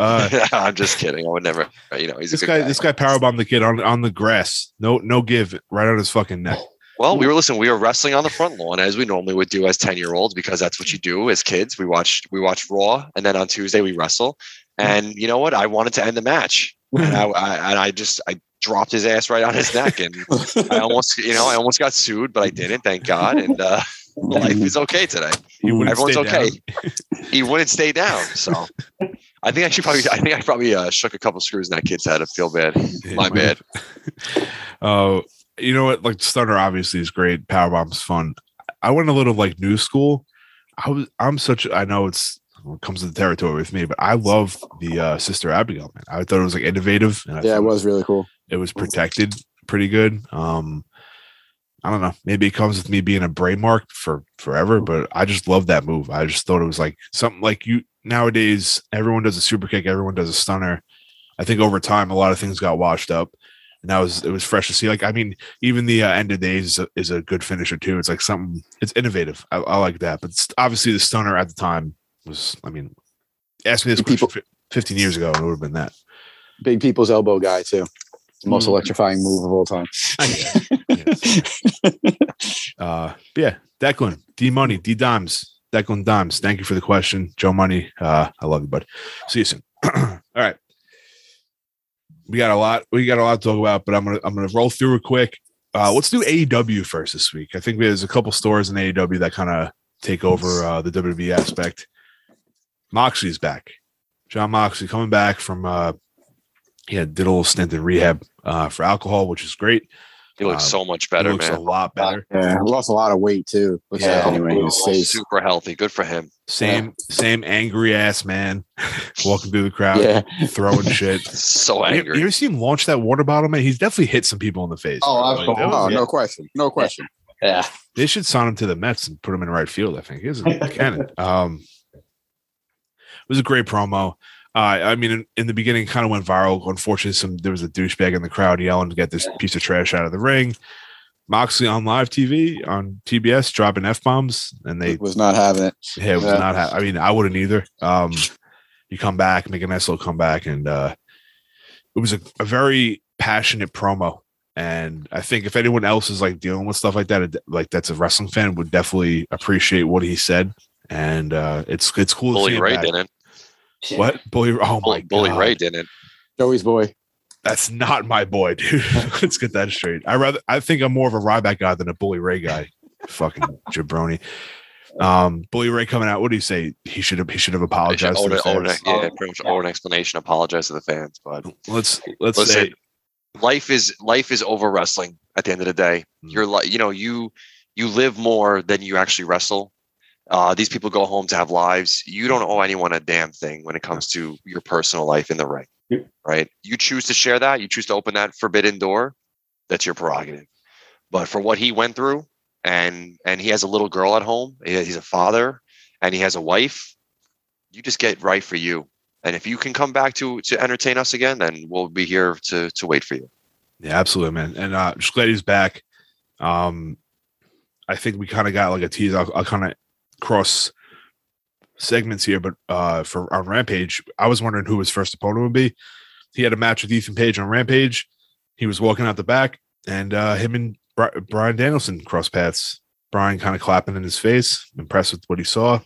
I'm just kidding. I would never, he's this a good guy. This guy powerbombed the kid on the grass. No give, right on his fucking neck. Well, we were wrestling on the front lawn as we normally would do as 10-year-olds, because that's what you do as kids. We watched Raw, and then on Tuesday we wrestle. And you know what? I wanted to end the match, and I dropped his ass right on his neck, and I almost got sued, but I didn't. Thank God. And life is okay today. Everyone's okay. He wouldn't stay down. So I think I probably shook a couple screws in that kid's head. I feel bad. My bad. Oh. You know what? Like, Stunner obviously is great. Powerbomb's fun. I went a little like new school. I know it comes to the territory with me, but I love the Sister Abigail, man. I thought it was like innovative. And it was really cool. It was protected pretty good. I don't know. Maybe it comes with me being a brain mark for forever, but I just love that move. I just thought it was like something like you nowadays. Everyone does a super kick. Everyone does a stunner. I think over time, a lot of things got washed up. And it was fresh to see. Like, I mean, even the end of days is a good finisher too. It's like something. It's innovative. I like that. But obviously, the stunner at the time was. I mean, ask me this question 15 years ago, and it would have been that. Big people's elbow guy too. The most electrifying move of all time. Declan D Money D Dimes. Declan Dimes. Thank you for the question, Joe Money. I love you, bud. See you soon. All right. We got a lot to talk about, but I'm gonna roll through it quick. Let's do AEW first this week. I think there's a couple stores in AEW that kind of take over the WWE aspect. Moxley's back. John Moxley coming back from did a little stint in rehab for alcohol, which is great. He looks so much better. He looks a lot better. Yeah, he lost a lot of weight too. He's super healthy. Good for him. Same angry ass man walking through the crowd, throwing shit. So angry. You ever see him launch that water bottle, man? He's definitely hit some people in the face. No question. Yeah, they should sign him to the Mets and put him in right field. I think he's a cannon. It was a great promo. I mean, in the beginning, kind of went viral. Unfortunately, there was a douchebag in the crowd yelling to get this piece of trash out of the ring. Moxley on live TV on TBS dropping F-bombs, and they was not having it. Yeah, it was not having. I mean, I wouldn't either. You come back, make a nice little comeback, and it was a very passionate promo. And I think if anyone else is like dealing with stuff like that, like that's a wrestling fan, would definitely appreciate what he said. And it's cool. Bully Ray didn't. What? Bully? Oh my God! Bully Ray didn't. Joey's boy. That's not my boy, dude. Let's get that straight. I think I'm more of a Ryback guy than a Bully Ray guy. Fucking jabroni. Bully Ray coming out. What do you say? He should have apologized. Own explanation. Apologize to the fans, bud. Let's say life is over wrestling. At the end of the day, you're like you live more than you actually wrestle. These people go home to have lives. You don't owe anyone a damn thing when it comes to your personal life in the ring, right? You choose to share that. You choose to open that forbidden door. That's your prerogative. But for what he went through, and he has a little girl at home, he's a father, and he has a wife, you just get right for you. And if you can come back to entertain us again, then we'll be here to wait for you. Yeah, absolutely, man. And just glad he's back. I think we kind of got like a tease. I'll kind of cross segments here, but for on Rampage, I was wondering who his first opponent would be. He had a match with Ethan Page on Rampage. He was walking out the back, and him and Brian Danielson cross paths. Brian kind of clapping in his face, impressed with what he saw.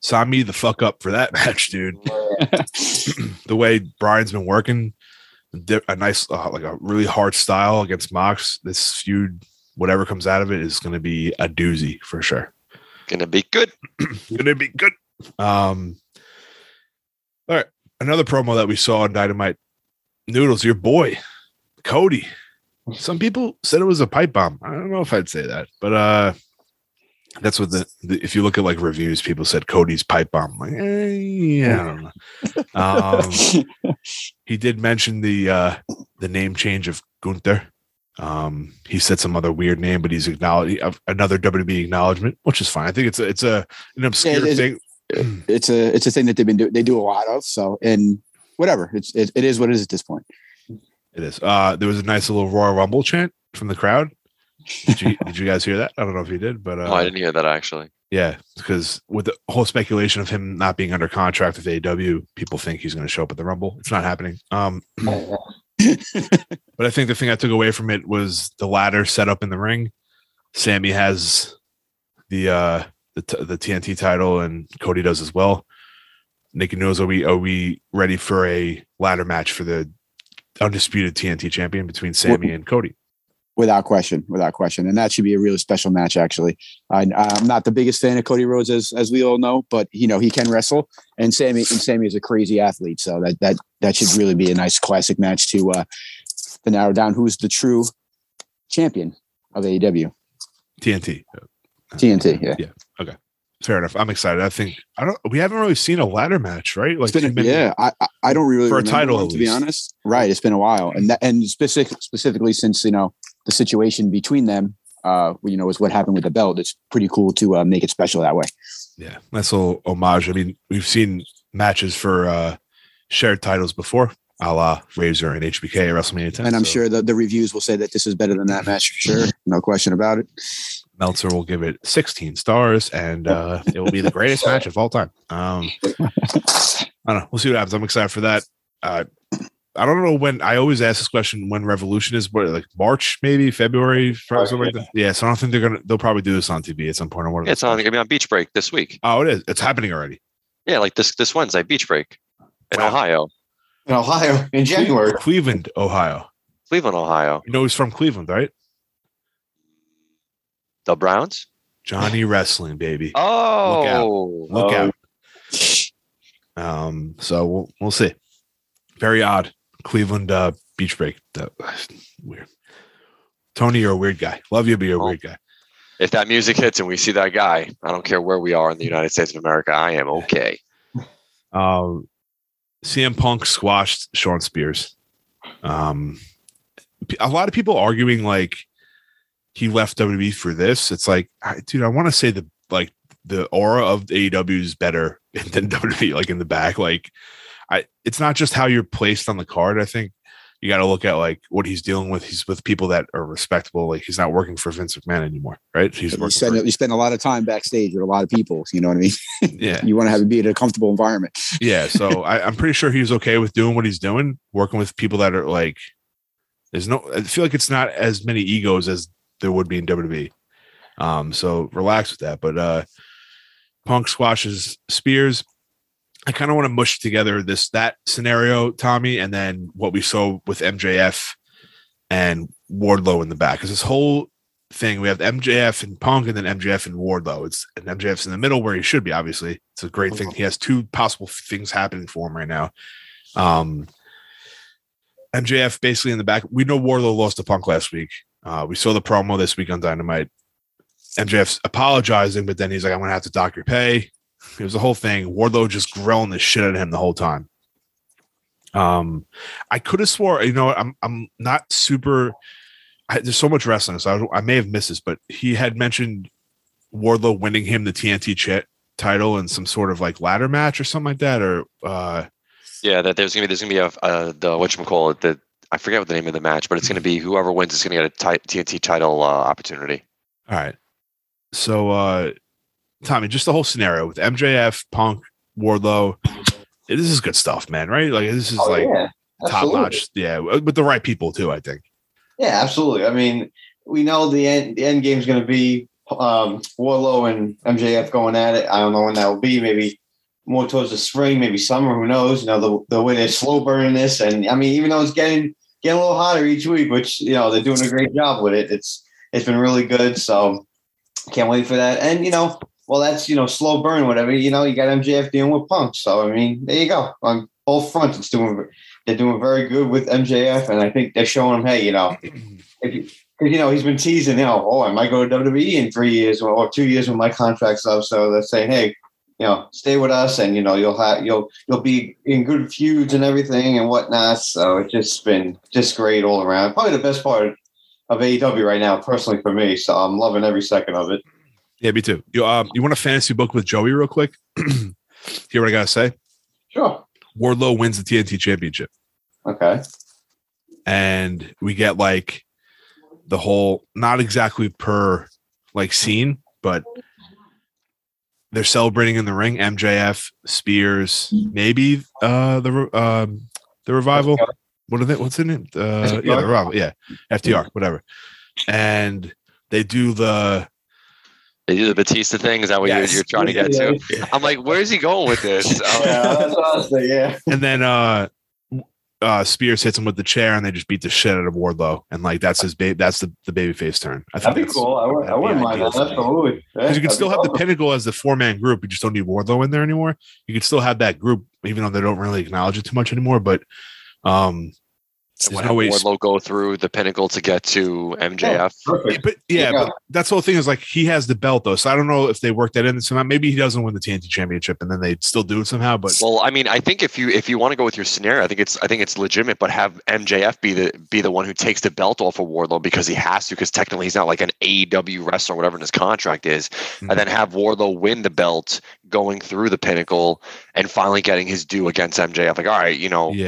Sign me the fuck up for that match, dude. The way Brian's been working, a nice, like a really hard style against Mox. This feud, whatever comes out of it, is going to be a doozy for sure. Gonna be good. Gonna be good. All right. Another promo that we saw on Dynamite. Noodles, your boy, Cody. Some people said it was a pipe bomb. I don't know if I'd say that, but that's what if you look at like reviews, people said Cody's pipe bomb. Like, I don't know. He did mention the name change of Gunther. He said some other weird name, but he's acknowledged another WWE acknowledgement, which is fine. I think it's an obscure thing. It's a thing that they do a lot of. So, and whatever, it is what it is at this point. It is. There was a nice little Royal Rumble chant from the crowd. Did you guys hear that? I don't know if you did, but no, I didn't hear that actually. Yeah, because with the whole speculation of him not being under contract with AEW, people think he's going to show up at the Rumble. It's not happening. But I think the thing I took away from it was the ladder set up in the ring. Sammy has the TNT title, and Cody does as well. Nikki Noodles, are we ready for a ladder match for the undisputed TNT champion between Sammy and Cody? Without question. And that should be a really special match, actually. I'm not the biggest fan of Cody Rhodes, as we all know, but you know, he can wrestle, and Sammy is a crazy athlete. So that should really be a nice classic match to narrow down who's the true champion of AEW. TNT. Yeah. Okay. Fair enough. I'm excited. We haven't really seen a ladder match, right? Like, I don't really remember a title one, to be honest. Right. It's been a while. And specifically since, you know, the situation between them, you know, is what happened with the belt. It's pretty cool to make it special that way. Yeah. Nice little homage. I mean, we've seen matches for shared titles before, a la Razor and HBK at WrestleMania 10. And I'm sure the reviews will say that this is better than that match for sure. No question about it. Meltzer will give it 16 stars, and it will be the greatest match of all time. I don't know. We'll see what happens. I'm excited for that. I don't know when. I always ask this question when Revolution is, what, like March, maybe February, something like that. Yeah, so I don't think they'll probably do this on TV at some point. It's on. I mean, on Beach Break this week. Oh, it is. It's happening already. Yeah, like this Wednesday, Beach Break in Ohio. In Ohio in January. Cleveland, Ohio. You know he's from Cleveland, right? The Browns? Johnny Wrestling, baby. Oh, look out. So we'll see. Very odd. Cleveland Beach Break. Weird. Tony, you're a weird guy. Love you, but you're a weird guy. If that music hits and we see that guy, I don't care where we are in the United States of America, I am okay. CM Punk squashed Sean Spears. A lot of people arguing like he left WWE for this. It's like, dude, I want to say the aura of AEW is better than WWE, like in the back. Like, it's not just how you're placed on the card. I think you got to look at like what he's dealing with. He's with people that are respectable. Like, he's not working for Vince McMahon anymore, right? You spend a lot of time backstage with a lot of people. You know what I mean? Yeah. You want to be in a comfortable environment. Yeah. So I'm pretty sure he's okay with doing what he's doing, working with people that are like, I feel like it's not as many egos as there would be in WWE. So relax with that. But Punk squashes Spears. I kind of want to mush together that scenario, Tommy, and then what we saw with MJF and Wardlow in the back. Because this whole thing, we have MJF and Punk, and then MJF and Wardlow. And MJF's in the middle where he should be, obviously. It's a great thing. He has two possible things happening for him right now. MJF basically in the back. We know Wardlow lost to Punk last week. We saw the promo this week on Dynamite. MJF's apologizing, but then he's like, I'm going to have to dock your pay. It was the whole thing. Wardlow just grilling the shit out of him the whole time. I could have swore, you know, I'm not super. There's so much wrestling, so I may have missed this, but he had mentioned Wardlow winning him the TNT title in some sort of like ladder match or something like that, or yeah, that there's gonna be the whatchamacallit, that I forget what the name of the match, but it's gonna be whoever wins is gonna get a TNT title opportunity. All right, so. Tommy, just the whole scenario with MJF, Punk, Wardlow. This is good stuff, man, right? Like, this is top notch. Yeah, with the right people, too, I think. Yeah, absolutely. I mean, we know the end game is going to be Wardlow and MJF going at it. I don't know when that will be. Maybe more towards the spring, maybe summer. Who knows? You know, the way they're slow burning this. And, I mean, even though it's getting a little hotter each week, which, you know, they're doing a great job with it. It's been really good. So, can't wait for that. And, you know, well, that's, you know, slow burn, whatever, you know, you got MJF dealing with Punk. So, I mean, there you go. On both fronts, they're doing very good with MJF. And I think they're showing him, hey, you know, because he's been teasing, you know, oh, I might go to WWE in 3 years or 2 years when my contract's up. So they're saying, hey, you know, stay with us and, you know, you'll be in good feuds and everything and whatnot. So it's just been just great all around. Probably the best part of AEW right now, personally, for me. So I'm loving every second of it. Yeah, me too. You want a fantasy book with Joey real quick? Hear what I got to say? Sure. Wardlow wins the TNT championship. Okay. and we get like the whole, not exactly per like scene, but they're celebrating in the ring. MJF, Spears, maybe the Revival. What are they? What's in it? The Revival. Yeah, FTR, whatever. And they do the. They do the Batista thing. Is that what you're trying to get to? Yeah. I'm like, where is he going with this? That's honestly, yeah. And then Spears hits him with the chair, and they just beat the shit out of Wardlow, and like that's his that's the babyface turn. I think that'd be cool. I wouldn't mind that. Absolutely, because you can still have the Pinnacle as the 4-man group. You just don't need Wardlow in there anymore. You can still have that group, even though they don't really acknowledge it too much anymore. But Wardlow go through the Pinnacle to get to MJF. Oh, but but that's the whole thing is like he has the belt though, so I don't know if they work that in somehow. Maybe he doesn't win the TNT Championship and then they still do it somehow. But well, I mean, I think if you want to go with your scenario, I think it's legitimate. But have MJF be the one who takes the belt off of Wardlow because he has to, because technically he's not like an AEW wrestler or whatever his contract is, and then have Wardlow win the belt going through the Pinnacle and finally getting his due against MJF. Like, all right,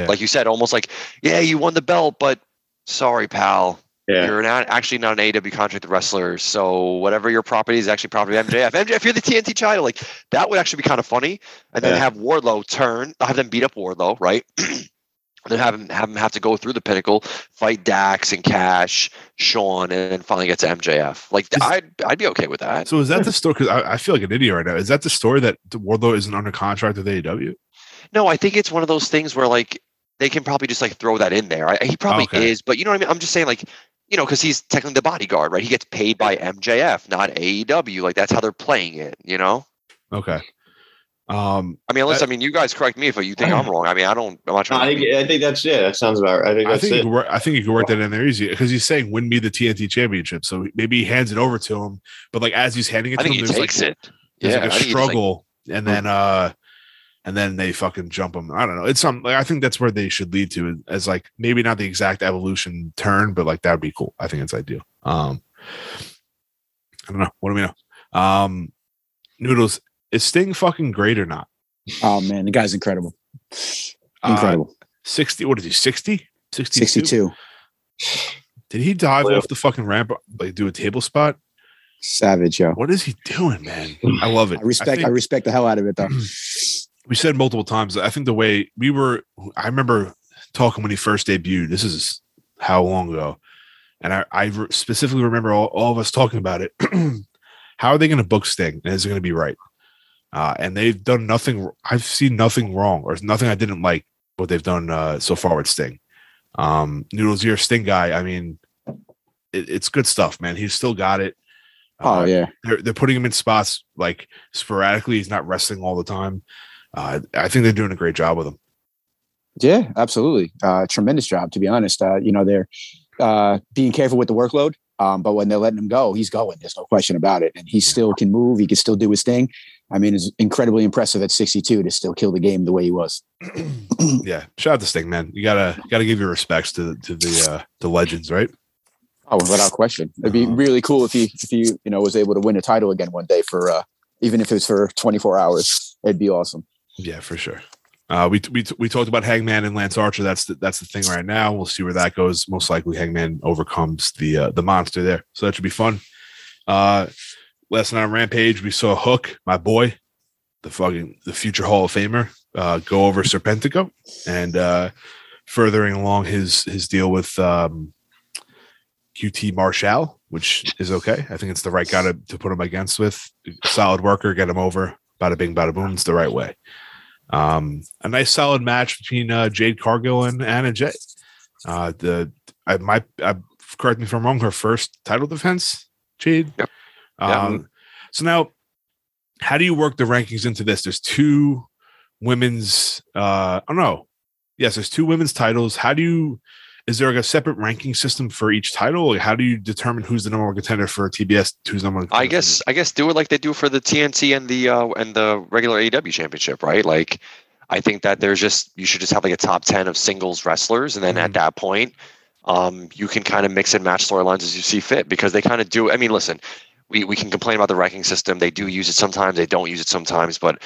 like you said, almost like you won the belt, but sorry, pal. Yeah. You're not an AEW contract wrestler, so whatever your property is actually property of MJF. MJF, you're the TNT title. Like that would actually be kind of funny, and then have Wardlow have them beat up Wardlow, right? And then have him have to go through the Pinnacle, fight Dax and Cash, Sean, and then finally get to MJF. Like I'd be okay with that. So is that the story? Because I feel like an idiot right now. Is that the story that Wardlow isn't under contract with AEW? No, I think it's one of those things where like. They can probably just like throw that in there. He probably is, but you know what I mean? I'm just saying like, because he's technically the bodyguard, right? He gets paid by MJF, not AEW. Like that's how they're playing it, Okay. You guys correct me if you think I'm wrong. I mean, I'm not trying to. I think that's it. That sounds about right. I think that's it. I think you can work that in there easy because he's saying win me the TNT Championship. So maybe he hands it over to him, but like as he's handing it to him, he takes it. There's like a struggle. And then they fucking jump him. I don't know. It's something. Like, I think that's where they should lead to, as like maybe not the exact evolution turn, but like that would be cool. I think it's ideal. I don't know. What do we know? Noodles, is Sting fucking great or not? Oh man, the guy's incredible. Incredible. 60. What is he? 60? 62. Did he dive off the fucking ramp? Like do a table spot? Savage, yo. What is he doing, man? I love it. I respect the hell out of it, though. We said multiple times, I think the way I remember talking when he first debuted, this is how long ago. And I specifically remember all of us talking about it. How are they going to book Sting? And is it going to be right? And they've done nothing. I've seen nothing wrong or nothing I didn't like what they've done so far with Sting. Noodles, you're a Sting guy. I mean, it's good stuff, man. He's still got it. They're putting him in spots like sporadically. He's not wrestling all the time. I think they're doing a great job with him. Yeah, absolutely. Tremendous job, to be honest. They're being careful with the workload, but when they're letting him go, he's going. There's no question about it. And he still can move. He can still do his thing. I mean, it's incredibly impressive at 62 to still kill the game the way he was. Yeah, shout out to Sting, man. You gotta give your respects to the legends, right? Oh, without question. It'd be really cool if he was able to win a title again one day for even if it was for 24 hours. It'd be awesome. Yeah, for sure. We talked about Hangman and Lance Archer. That's the thing right now. We'll see where that goes. Most likely, Hangman overcomes the monster there. So that should be fun. Last night on Rampage, we saw Hook, my boy, the future Hall of Famer, go over Serpentico and furthering along his deal with. QT Marshall, which is okay. I think it's the right guy to put him against with. Solid worker, get him over. Bada bing, bada boom. It's the right way. A nice solid match between Jade Cargill and Anna Jay. Correct me if I'm wrong, her first title defense, Jade. Yep. So now, how do you work the rankings into this? There's two women's, Yes, there's two women's titles. How do you... Is there like a separate ranking system for each title? Like how do you determine who's the number one contender for TBS? Who's number one? I guess do it like they do for the TNT and the regular AEW championship, right? Like, I think that you should just have like a top 10 of singles wrestlers, and then at that point, you can kind of mix and match storylines as you see fit because they kind of do. I mean, listen, we can complain about the ranking system; they do use it sometimes, they don't use it sometimes, but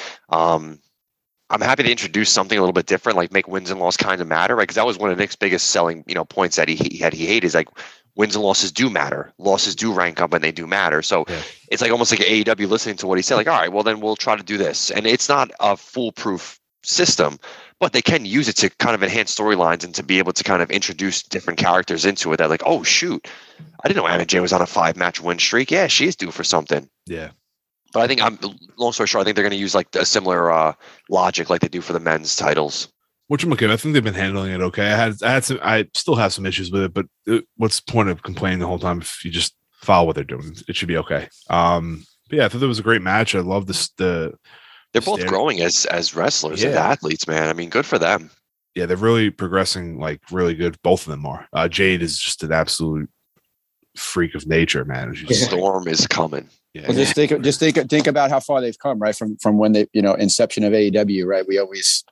I'm happy to introduce something a little bit different, like make wins and losses kind of matter, right? Because that was one of Nick's biggest selling, points that he hated is like wins and losses do matter. Losses do rank up and they do matter. So it's like almost like AEW listening to what he said, like, all right, well then we'll try to do this. And it's not a foolproof system, but they can use it to kind of enhance storylines and to be able to kind of introduce different characters into it. That like, oh shoot, I didn't know Anna Jay was on a 5-match win streak. Yeah, she's due for something. Yeah. But I think long story short, I think they're going to use like a similar logic like they do for the men's titles. Which I'm okay with. I think they've been handling it okay. I still have some issues with it, but what's the point of complaining the whole time if you just follow what they're doing? It should be okay. But yeah, I thought it was a great match. I love this. They're both growing as wrestlers and athletes, man. I mean, good for them. Yeah, they're really progressing, like really good. Both of them are. Jade is just an absolute freak of nature, man. The storm is coming. Yeah, well, just think about how far they've come, right? From when they, inception of AEW, right? We always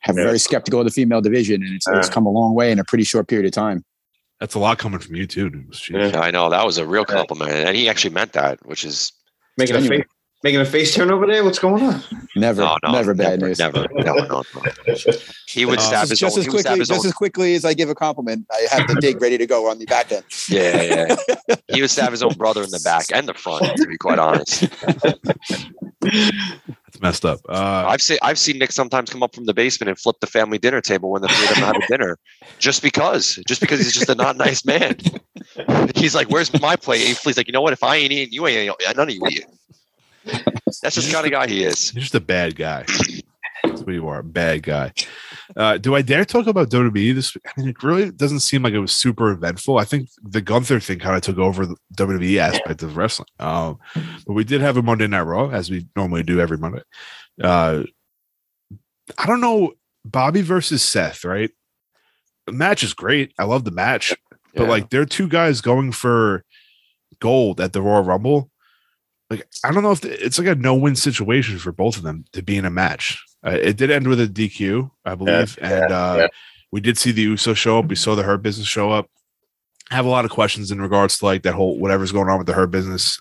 have very skeptical of the female division, and it's come a long way in a pretty short period of time. That's a lot coming from you too, dude. Yeah, I know that was a real compliment, and he actually meant that, which is making a face turn over there. What's going on? Never bad news. Never. He would stab his own. Just as quickly as I give a compliment, I have the dig ready to go on the back end. Yeah. He would stab his own brother in the back and the front, to be quite honest. That's messed up. I've seen Nick sometimes come up from the basement and flip the family dinner table when the three of them have a dinner, just because he's just a not nice man. He's like, "Where's my plate?" He's like, "You know what? If I ain't eating, you ain't eating. None of you eat." That's just the kind of guy he is. You're just a bad guy. That's what you are, a bad guy. Do I dare talk about WWE this week? I mean, it really doesn't seem like it was super eventful. I think the Gunther thing kind of took over the WWE aspect of wrestling. But we did have a Monday Night Raw, as we normally do every Monday. I don't know, Bobby versus Seth, right? The match is great. I love the match. But like, there are two guys going for gold at the Royal Rumble. Like, I don't know if it's like a no-win situation for both of them to be in a match. It did end with a DQ, I believe. We did see the Uso show up. We saw the Hurt Business show up. I have a lot of questions in regards to like that whole whatever's going on with the Hurt Business.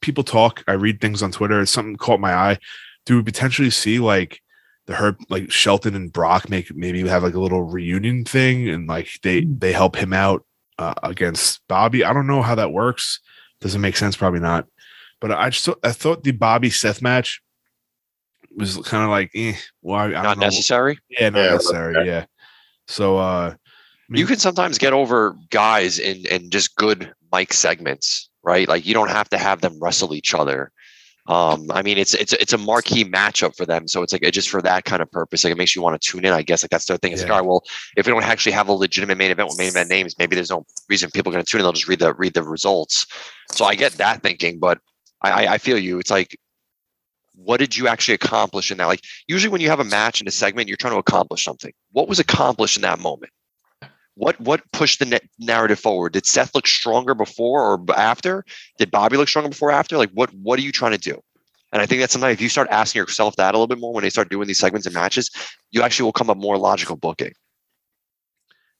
People talk? I read things on Twitter. It's something caught my eye. Do we potentially see like the Hurt, like Shelton and Brock maybe have like a little reunion thing and like they help him out against Bobby? I don't know how that works. Doesn't make sense, probably not. But I thought the Bobby Seth match was kind of like, necessary. Yeah, not necessary. Okay. Yeah. So you can sometimes get over guys in just good mic segments, right? Like you don't have to have them wrestle each other. I mean, it's a marquee matchup for them, so it's like just for that kind of purpose. Like it makes you want to tune in, I guess. Like that's their thing. It's like, all right, well, if we don't actually have a legitimate main event with main event names, maybe there's no reason people are going to tune in. They'll just read the results. So I get that thinking, but I feel you. It's like, what did you actually accomplish in that? Like usually when you have a match in a segment, you're trying to accomplish something. What was accomplished in that moment? What pushed the narrative forward? Did Seth look stronger before or after? Did Bobby look stronger before or after? Like, what are you trying to do? And I think that sometimes if you start asking yourself that a little bit more when they start doing these segments and matches, you actually will come up more logical booking.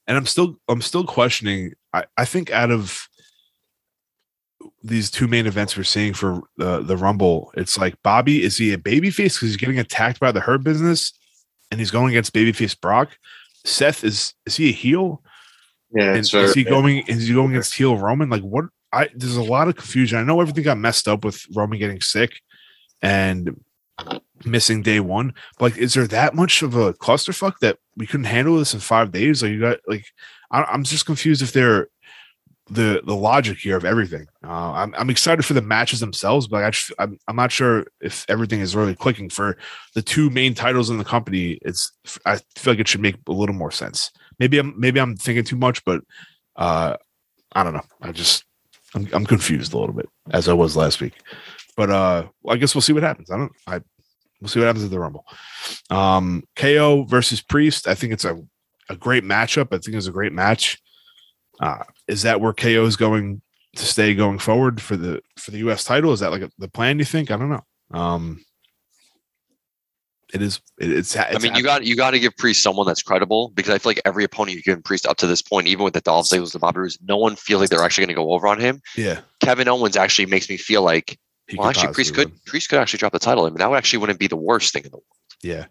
And I'm still questioning. I think out of these two main events we're seeing for the Rumble, it's like Bobby, is he a babyface because he's getting attacked by the Hurt Business and he's going against babyface Brock? Seth is he a heel? Yeah, and is he going? Is he going against heel Roman? Like what? There's a lot of confusion. I know everything got messed up with Roman getting sick and missing day one. But like, is there that much of a clusterfuck that we couldn't handle this in 5 days? Like you got like, I'm just confused if they're the logic here of everything. I'm excited for the matches themselves, but I'm not sure if everything is really clicking for the two main titles in the company. I feel like it should make a little more sense. Maybe I'm thinking too much, but I don't know. I'm confused a little bit as I was last week, but I guess we'll see what happens. We'll see what happens at the Rumble. KO versus Priest. I think it's a great matchup. I think it's a great match. Is that where KO is going to stay going forward for the U.S. title? Is that like the plan? You think? I don't know. It is. It's. I mean, you got to give Priest someone that's credible because I feel like every opponent you've given Priest up to this point, even with the Dolph Ziggler, the Bobby Roode, no one feels like they're actually going to go over on him. Yeah. Kevin Owens actually makes me feel like Well, actually, Priest could actually drop the title. I mean, that would actually wouldn't be the worst thing in the world. Yeah.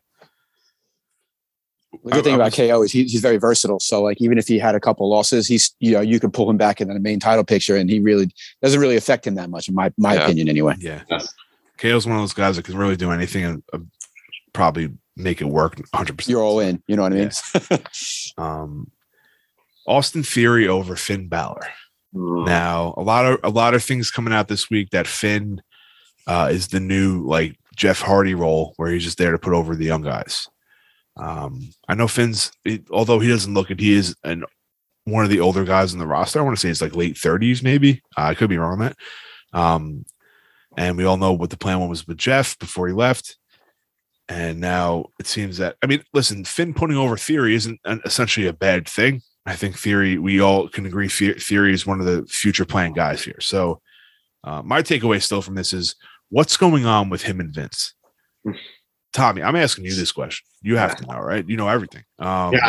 The good thing about KO is he's very versatile. So, like, even if he had a couple losses, he's, you know, you could pull him back in the main title picture, and he really doesn't really affect him that much, in my opinion, anyway. Yeah. KO's one of those guys that can really do anything and probably make it work 100%. You're all in. You know what I mean? Yeah. Austin Theory over Finn Balor. Now, a lot of things coming out this week that Finn is the new, like, Jeff Hardy role where he's just there to put over the young guys. I know Finn's, although he doesn't look it, he is one of the older guys in the roster. I want to say it's like late 30s, maybe. I could be wrong on that. And we all know what the plan was with Jeff before he left. And now it seems that, I mean, listen, Finn putting over Theory isn't essentially a bad thing. I think Theory, we all can agree, Theory is one of the future playing guys here. So my takeaway still from this is, what's going on with him and Vince? Tommy, I'm asking you this question. You have to know, right? You know everything. I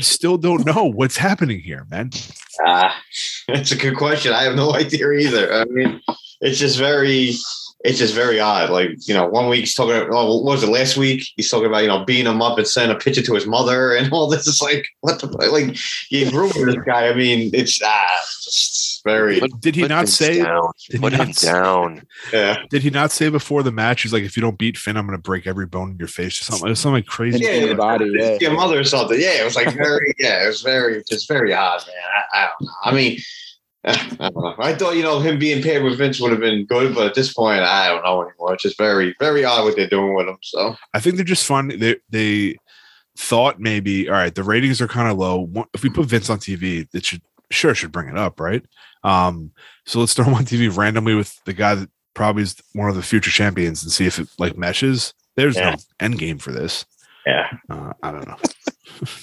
still don't know what's happening here, man. That's a good question. I have no idea either. I mean, it's just very odd. Like, you know, one week he's talking about, what was it, last week? He's talking about, you know, beating him up and sending a picture to his mother and all this. It's like, what the, like, you ruined this guy. I mean, it's just very. But did he not say? Put him down. Yeah. Did he not say before the match? He's like, if you don't beat Finn, I'm going to break every bone in your face or something. It was something crazy. Yeah. Body, yeah. Your mother or something. Yeah. It was like very, yeah, it was very, just very odd, man. I don't know. I mean, I don't know. I thought, you know, him being paired with Vince would have been good, but at this point, I don't know anymore. It's just very, very odd what they're doing with him. So I think they're just fun. They thought maybe, all right, the ratings are kind of low. If we put Vince on TV, it should bring it up, right? So let's throw him on TV randomly with the guy that probably is one of the future champions and see if it like meshes. There's no end game for this. Yeah, I don't know.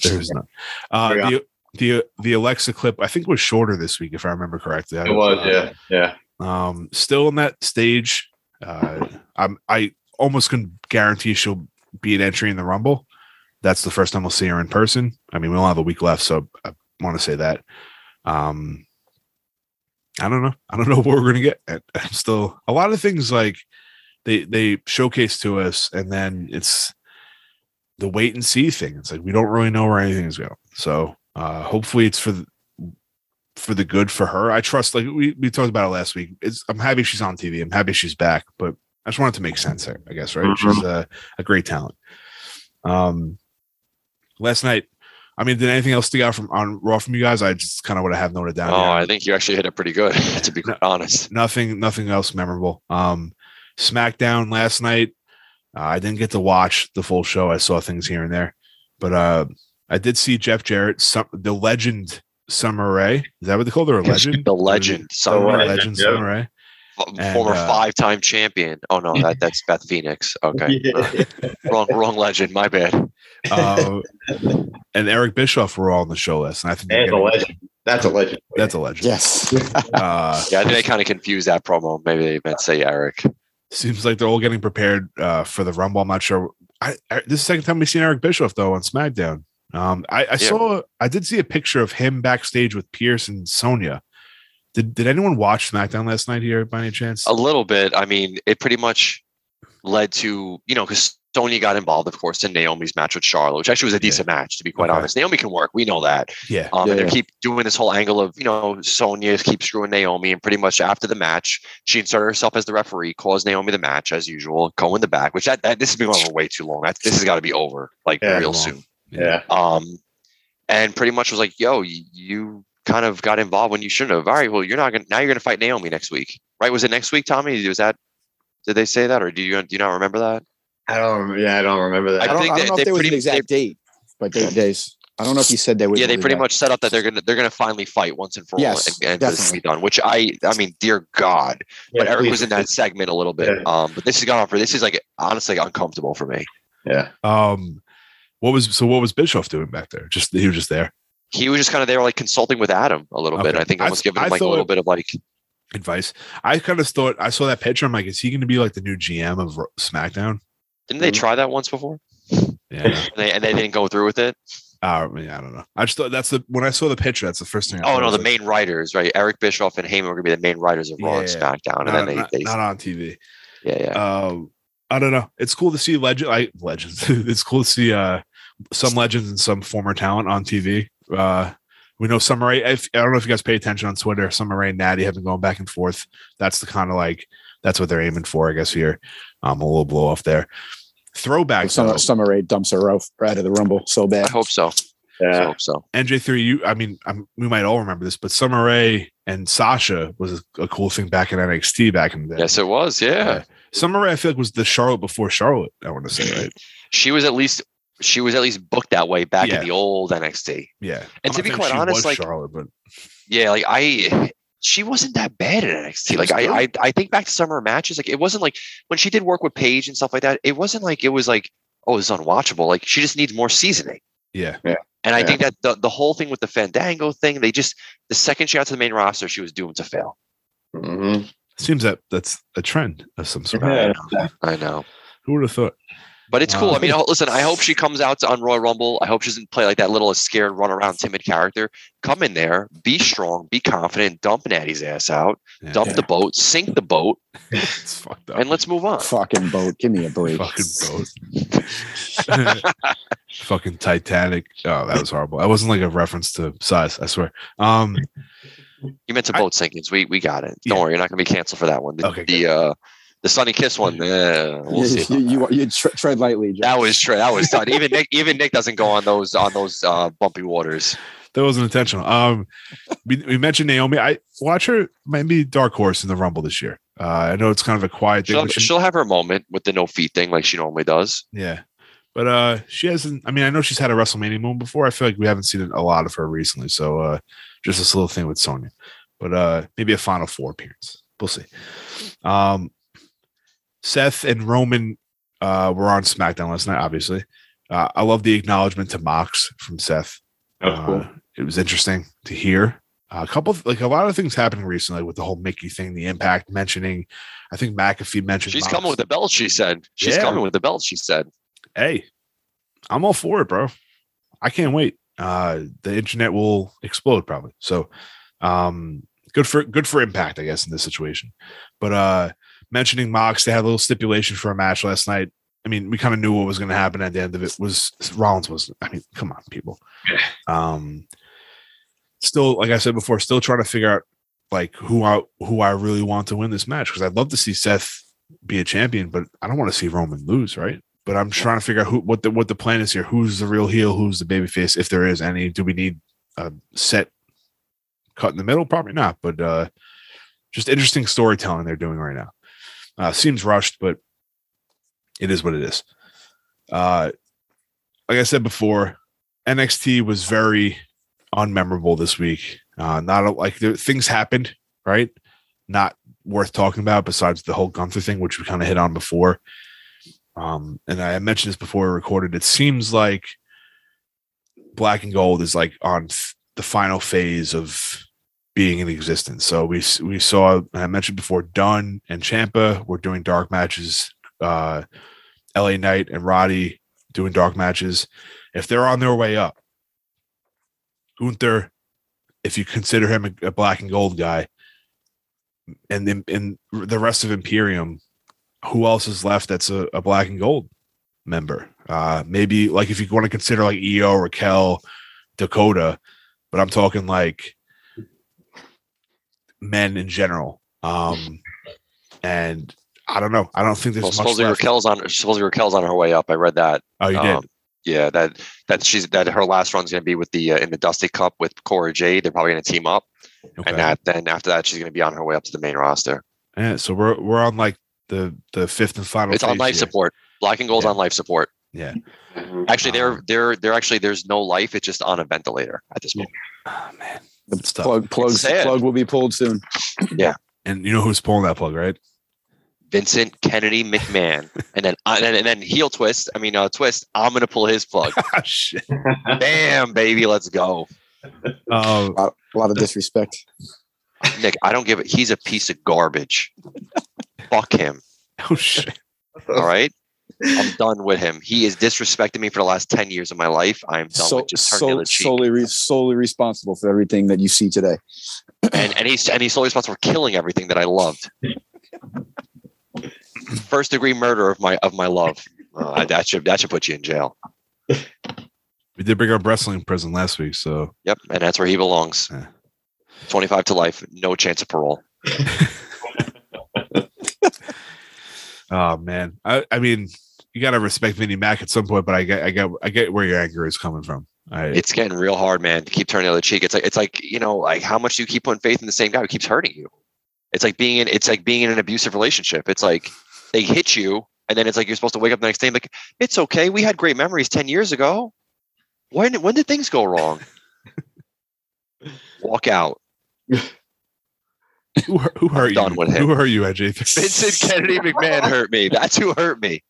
There's no. The Alexa clip, I think, was shorter this week, if I remember correctly. Still in that stage. I almost can guarantee she'll be an entry in the Rumble. That's the first time we'll see her in person. I mean, we only have a week left, so I want to say that. I don't know. I don't know what we're going to get. I'm still a lot of things like they showcase to us, and then it's the wait and see thing. It's like we don't really know where anything is going. So. Hopefully it's for the good for her. I trust, like we talked about it last week. I'm happy she's on TV. I'm happy she's back, but I just want it to make sense there, I guess, right? Mm-hmm. She's a great talent. Last night, I mean, did anything else stick out on Raw from you guys? I just kind of would have noted down. Oh, here. I think you actually hit it pretty good, to be honest. Nothing else memorable. SmackDown last night, I didn't get to watch the full show. I saw things here and there, but I did see Jeff Jarrett, the legend Summer Rae. Is that what they call her? A legend? The legend Summer Rae. Former 5-time champion. Oh, no, that's Beth Phoenix. Okay. Yeah. Wrong legend. My bad. And Eric Bischoff were all on the show list. And I think that's a legend. That's a legend. That's a legend. Yes. I think they kind of confused that promo. Maybe they meant to say Eric. Seems like they're all getting prepared for the Rumble. I'm not sure. This is the second time we've seen Eric Bischoff, though, on SmackDown. I did see a picture of him backstage with Pierce and Sonya. Did anyone watch SmackDown last night here by any chance? A little bit. I mean, it pretty much led to, you know, because Sonya got involved, of course, in Naomi's match with Charlotte, which actually was a decent match, to be quite honest. Naomi can work. We know that. Yeah. They keep doing this whole angle of, you know, Sonya keeps screwing Naomi, and pretty much after the match, she inserted herself as the referee, caused Naomi the match as usual, go in the back, which this has been going on way too long. This has got to be over real soon. Yeah. And pretty much was like, yo, you kind of got involved when you shouldn't have. All right, well, now you're gonna fight Naomi next week, right? Was it next week, Tommy? Did they say that, or do you not remember that? I don't remember that. I don't know if he said they would. Yeah, they pretty much set up that they're gonna finally fight once and for all, and this be done. Which I mean, dear God. Yeah, but Eric was in that segment a little bit. Yeah. But this is like honestly uncomfortable for me. Yeah. What was Bischoff doing back there? He was just there. He was just kind of there, like consulting with Adam a little bit. I think almost giving him like a little bit of like advice. I kind of thought I saw that picture. I'm like, is he going to be like the new GM of SmackDown? Didn't they try that once before? Yeah, and they didn't go through with it. I don't know. I just thought that's when I saw the picture, that's the first thing. Oh no, the main writers, right? Eric Bischoff and Heyman were gonna be the main writers of Raw and SmackDown, and then not on TV. I don't know. It's cool to see legends. It's cool to see some legends and some former talent on TV. We know Summer Rae. I don't know if you guys pay attention on Twitter. Summer Rae and Natty have been going back and forth. That's the kind of that's what they're aiming for, I guess. Here, a little blow off there. Throwback. Summer Rae dumps her out of the Rumble so bad. I hope so. Yeah, I hope so. NJ3, we might all remember this, but Summer Rae and Sasha was a cool thing back in NXT back in the day. Yes, it was. Yeah, Summer Rae I feel like was the Charlotte before Charlotte. I want to say, right? She was at least booked that way back in the old NXT. Yeah, and to be quite honest, Charlotte, but yeah, she wasn't that bad at NXT. I think back to some of her matches, it wasn't when she did work with Paige and stuff like that. It wasn't it was unwatchable. She just needs more seasoning. Yeah, yeah. And I think that the whole thing with the Fandango thing, the second she got to the main roster, she was doomed to fail. Mm-hmm. Seems that's a trend of some sort. Yeah. I know. Who would have thought? But it's cool. I mean, listen, I hope she comes out on Royal Rumble. I hope she doesn't play that little scared, run-around, timid character. Come in there, be strong, be confident, dump Natty's ass out, dump the boat, sink the boat. It's fucked up. And let's move on. Fucking boat. Give me a break. Fucking boat. Fucking Titanic. Oh, that was horrible. That wasn't a reference to size, I swear. You meant to boat sinkings. We got it. Don't worry. You're not going to be canceled for that one. The Sonny Kiss one, we'll see. You tread lightly, Josh. That was done. Even Nick doesn't go on those bumpy waters. That wasn't intentional. We mentioned Naomi. I watch her maybe dark horse in the Rumble this year. I know it's kind of a quiet thing. She'll have her moment with the no feet thing, like she normally does. Yeah, but she hasn't. I mean, I know she's had a WrestleMania moment before. I feel like we haven't seen a lot of her recently. So just this little thing with Sonya, but maybe a Final Four appearance. We'll see. Seth and Roman were on SmackDown last night, obviously. I love the acknowledgement to Mox from Seth. Cool. It was interesting to hear. A lot of things happening recently with the whole Mickey thing, the Impact mentioning. I think McAfee mentioned she's Mox. Coming with the belt, she said. She's coming with the belt, she said. Hey, I'm all for it, bro. I can't wait. The internet will explode probably. So good for Impact, I guess, in this situation. But mentioning Mox, they had a little stipulation for a match last night. I mean, we kind of knew what was going to happen at the end of it. Was Rollins was? I mean, come on, people. Still, like I said before, still trying to figure out who I really want to win this match, because I'd love to see Seth be a champion, but I don't want to see Roman lose, right? But I'm trying to figure out what the plan is here. Who's the real heel? Who's the babyface? If there is any, do we need a set cut in the middle? Probably not. But just interesting storytelling they're doing right now. Seems rushed, but it is what it is. Like I said before, NXT was very unmemorable this week. Things happened, right? Not worth talking about besides the whole Gunther thing, which we kind of hit on before. And I mentioned this before we recorded. It seems like Black and Gold is on the final phase of being in existence. So we saw, and I mentioned before, Dunn and Ciampa were doing dark matches. LA Knight and Roddy doing dark matches. If they're on their way up, Gunther, if you consider him a Black and Gold guy, and then in the rest of Imperium, who else is left that's a Black and Gold member? Maybe if you want to consider EO, Raquel, Dakota, but I'm talking men in general, and I don't know. I don't think there's much. Supposedly Raquel's on her way up. I read that. Oh, you did? Yeah, that her last run's going to be with the in the Dusty Cup with Cora Jade. They're probably going to team up, and then after that, she's going to be on her way up to the main roster. Yeah, so we're on the fifth and final. It's on life support. Black and Gold's on life support. Yeah, actually, they're actually there's no life. It's just on a ventilator at this point. Oh man. The plug will be pulled soon. Yeah. And you know who's pulling that plug, right? Vincent Kennedy McMahon. and then heel twist. I mean, twist. I'm going to pull his plug. Shit. Damn, baby. Let's go. A lot of disrespect. Nick, I don't give it. He's a piece of garbage. Fuck him. Oh, shit. All right. I'm done with him. He has disrespected me for the last 10 years of my life. I'm done with just turning the other cheek. Solely responsible for everything that you see today. and he's solely responsible for killing everything that I loved. First degree murder of my love. That should put you in jail. We did bring up wrestling prison last week, so yep, and that's where he belongs. Yeah. 25 to life, no chance of parole. Oh man, I mean, you gotta respect Vinnie Mac at some point, but I get where your anger is coming from. It's getting real hard, man, to keep turning the other cheek. It's like you know, like how much do you keep putting faith in the same guy who keeps hurting you? It's like being in an abusive relationship. It's like they hit you, and then it's like you're supposed to wake up the next day and be like, it's okay, we had great memories 10 years ago. When did things go wrong? Walk out. Who hurt you? Who hurt you, AJ? Vincent Kennedy McMahon hurt me. That's who hurt me.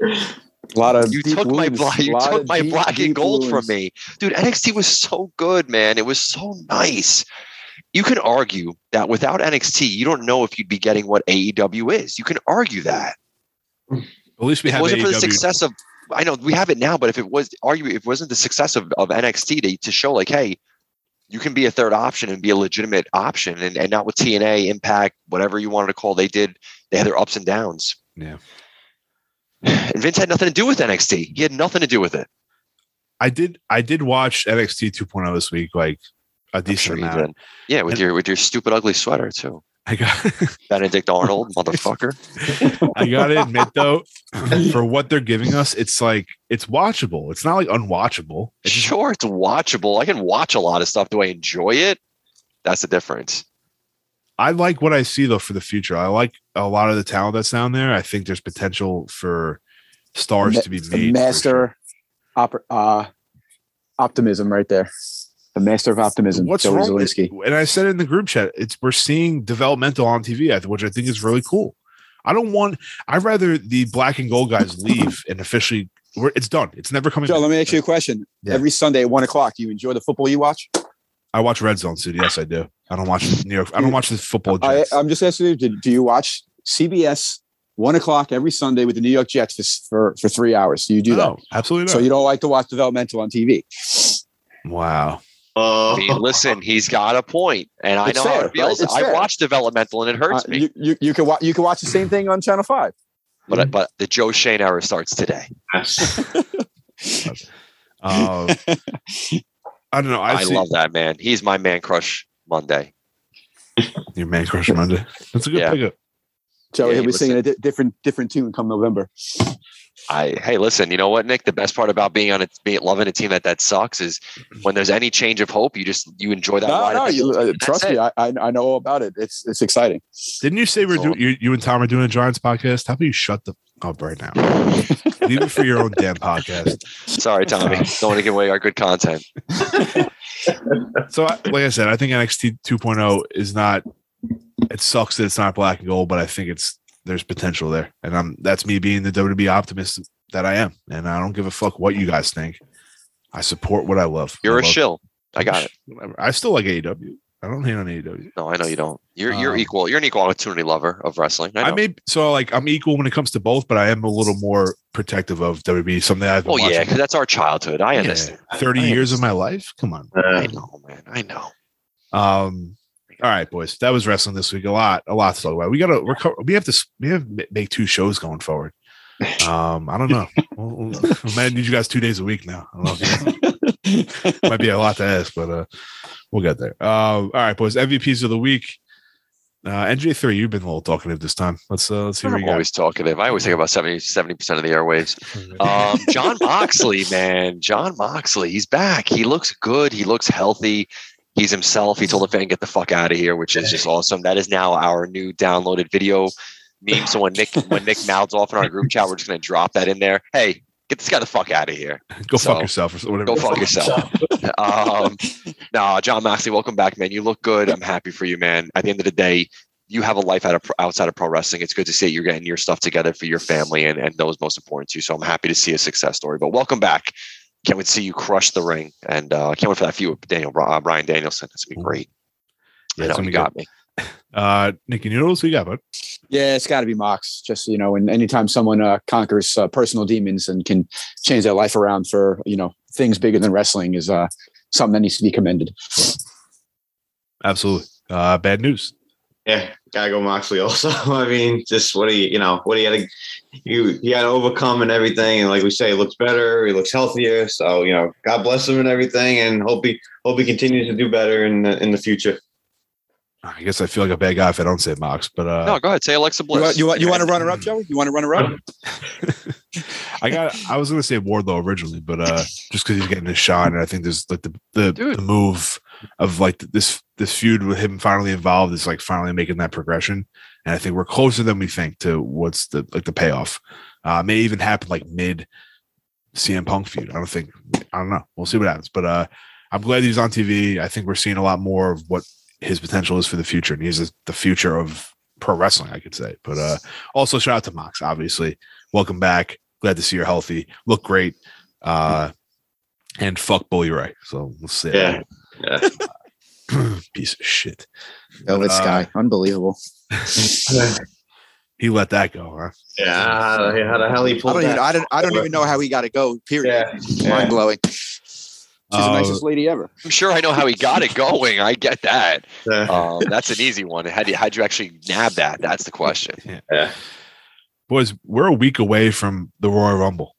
You took my black and gold from me, dude. NXT was so good, man. It was so nice. You can argue that without NXT, you don't know if you'd be getting what AEW is. You can argue that. At least we have AEW. It wasn't for the success of. I know we have it now, but if it wasn't the success of NXT to show like, hey, you can be a third option and be a legitimate option, and not with TNA, Impact, whatever you wanted to call. They had their ups and downs. Yeah. And Vince had nothing to do with NXT. He had nothing to do with it. I did watch NXT 2.0 this week, like a decent amount. Yeah, with your stupid ugly sweater too. I got Benedict Arnold, motherfucker. I gotta admit though, for what they're giving us, it's like it's watchable. It's not like unwatchable. It's watchable. I can watch a lot of stuff. Do I enjoy it? That's the difference. I like what I see though for the future. I like a lot of the talent that's down there. I think there's potential for stars to be made. Master optimism, right there. The master of optimism. What's Joey wrong? And I said it in the group chat, we're seeing developmental on TV, which I think is really cool. I'd rather the black and gold guys leave and officially. It's done. It's never coming. Joe, let me ask you a question. Yeah. Every Sunday at 1:00, do you enjoy the football you watch? I watch Red Zone, dude. Yes, I do. I don't watch New York. I don't watch the football. I'm just asking you. Do you watch CBS 1:00 every Sunday with the New York Jets for 3 hours? Do you do that? Absolutely not. So you don't like to watch developmental on TV? Wow. I mean, listen, he's got a point, and I know how it feels. Right? I watch developmental, and it hurts me. You can watch the same thing on Channel 5. But the Joe Shane era starts today. I don't know. I love that, man. He's my man crush Monday. Your man crush Monday. That's a good pickup. Joey, he'll be singing a different tune come November. Hey, listen, you know what, Nick? The best part about loving a team that sucks is when there's any change of hope, you enjoy that. Trust me, I know all about it. It's exciting. Didn't you say you and Tom are doing a Giants podcast? How about you shut the up right now? Leave it for your own damn podcast. Sorry, Tommy. Don't want to give away our good content. So, like I said, I think NXT 2.0 is not. It sucks that it's not black and gold, but I think there's potential there, and that's me being the WWE optimist that I am, and I don't give a fuck what you guys think. I support what I love. You're a shill. I got it. I still like AEW. I don't hate on AEW. No, I know you don't. You're equal. You're an equal opportunity lover of wrestling. I'm equal when it comes to both, but I am a little more protective of WWE. Something I've been watching. Because that's our childhood. I understand. 30 years of my life. Come on. I know, man. I know. All right, boys. That was wrestling this week. A lot to talk about. We have to make two shows going forward. I don't know. I might need you guys 2 days a week now. I don't know. Might be a lot to ask, but we'll get there. All right, boys. MVPs of the week. NJ3, you've been a little talkative this time. Let's hear. I'm always talkative. I always think about 70% of the airwaves. John Moxley, man. John Moxley. He's back. He looks good. He looks healthy. He's himself. He told the fan, get the fuck out of here, which is just awesome. That is now our new downloaded video meme. So when Nick mouths off in our group chat, we're just going to drop that in there. Hey, get this guy the fuck out of here. Fuck yourself. Or whatever. Go fuck yourself. John Moxley, welcome back, man. You look good. I'm happy for you, man. At the end of the day, you have a life outside of pro wrestling. It's good to see that you're getting your stuff together for your family and those most important to you. So I'm happy to see a success story, but welcome back. Can't wait to see you crush the ring, and I can't wait for that feud with Brian Danielson. It's gonna be great. Yeah, I know you got me. Nikki Noodles, who you got, bud? Yeah, it's got to be Mox. Just, you know, and anytime someone conquers personal demons and can change their life around for, you know, things bigger than wrestling is something that needs to be commended. Absolutely. Bad news. Yeah, gotta go Moxley also. I mean, just what he had to overcome and everything. And like we say, he looks better, he looks healthier. So, you know, God bless him and everything, and hope he continues to do better in the future. I guess I feel like a bad guy if I don't say Mox, but no, go ahead, say Alexa Bliss. You want to run her up, Joey? You want to run her up? I was going to say Wardlow originally, but just because he's getting his shine, and I think there's like the move of like this feud with him finally involved is like finally making that progression, and I think we're closer than we think to what's the payoff. May even happen like mid CM Punk feud. I don't know. We'll see what happens, but I'm glad he's on TV. I think we're seeing a lot more of what his potential is for the future, and he's the future of pro wrestling, I could say. But also shout out to Mox, obviously. Welcome back. Glad to see you're healthy. Look great. And fuck Bully Ray. So we'll see. Yeah. Piece of shit. Oh, this guy. Unbelievable. He let that go, huh? Yeah. How the hell he pulled that? I don't even know how he got it go, period. Yeah. Mind blowing. She's the nicest lady ever. I'm sure I know how he got it going. I get that. That's an easy one. How'd you actually nab that? That's the question. Yeah. Boys, we're a week away from the Royal Rumble.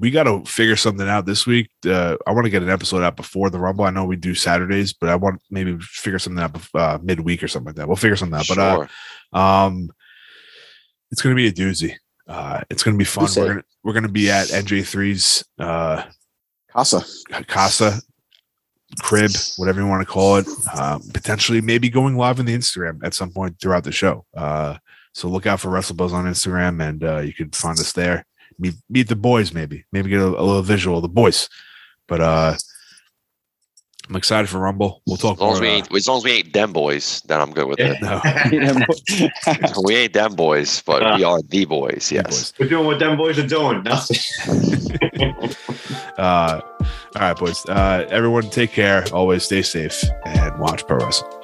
We got to figure something out this week. I want to get an episode out before the Rumble. I know we do Saturdays, but I want maybe figure something out midweek or something like that. We'll figure something out. Sure. But it's going to be a doozy. It's going to be fun. We're going to be at NJ3's Casa, crib, whatever you want to call it. Potentially maybe going live on the Instagram at some point throughout the show. So look out for WrestleBuzz on Instagram, and you can find us there. Meet the boys, maybe get a little visual of the boys. But I'm excited for Rumble. We'll talk more. As long as we ain't them boys, then I'm good with it. No. We ain't them boys, but we are the boys. Yes, we're doing what them boys are doing. Nothing. All right, boys. Everyone, take care. Always stay safe and watch pro wrestling.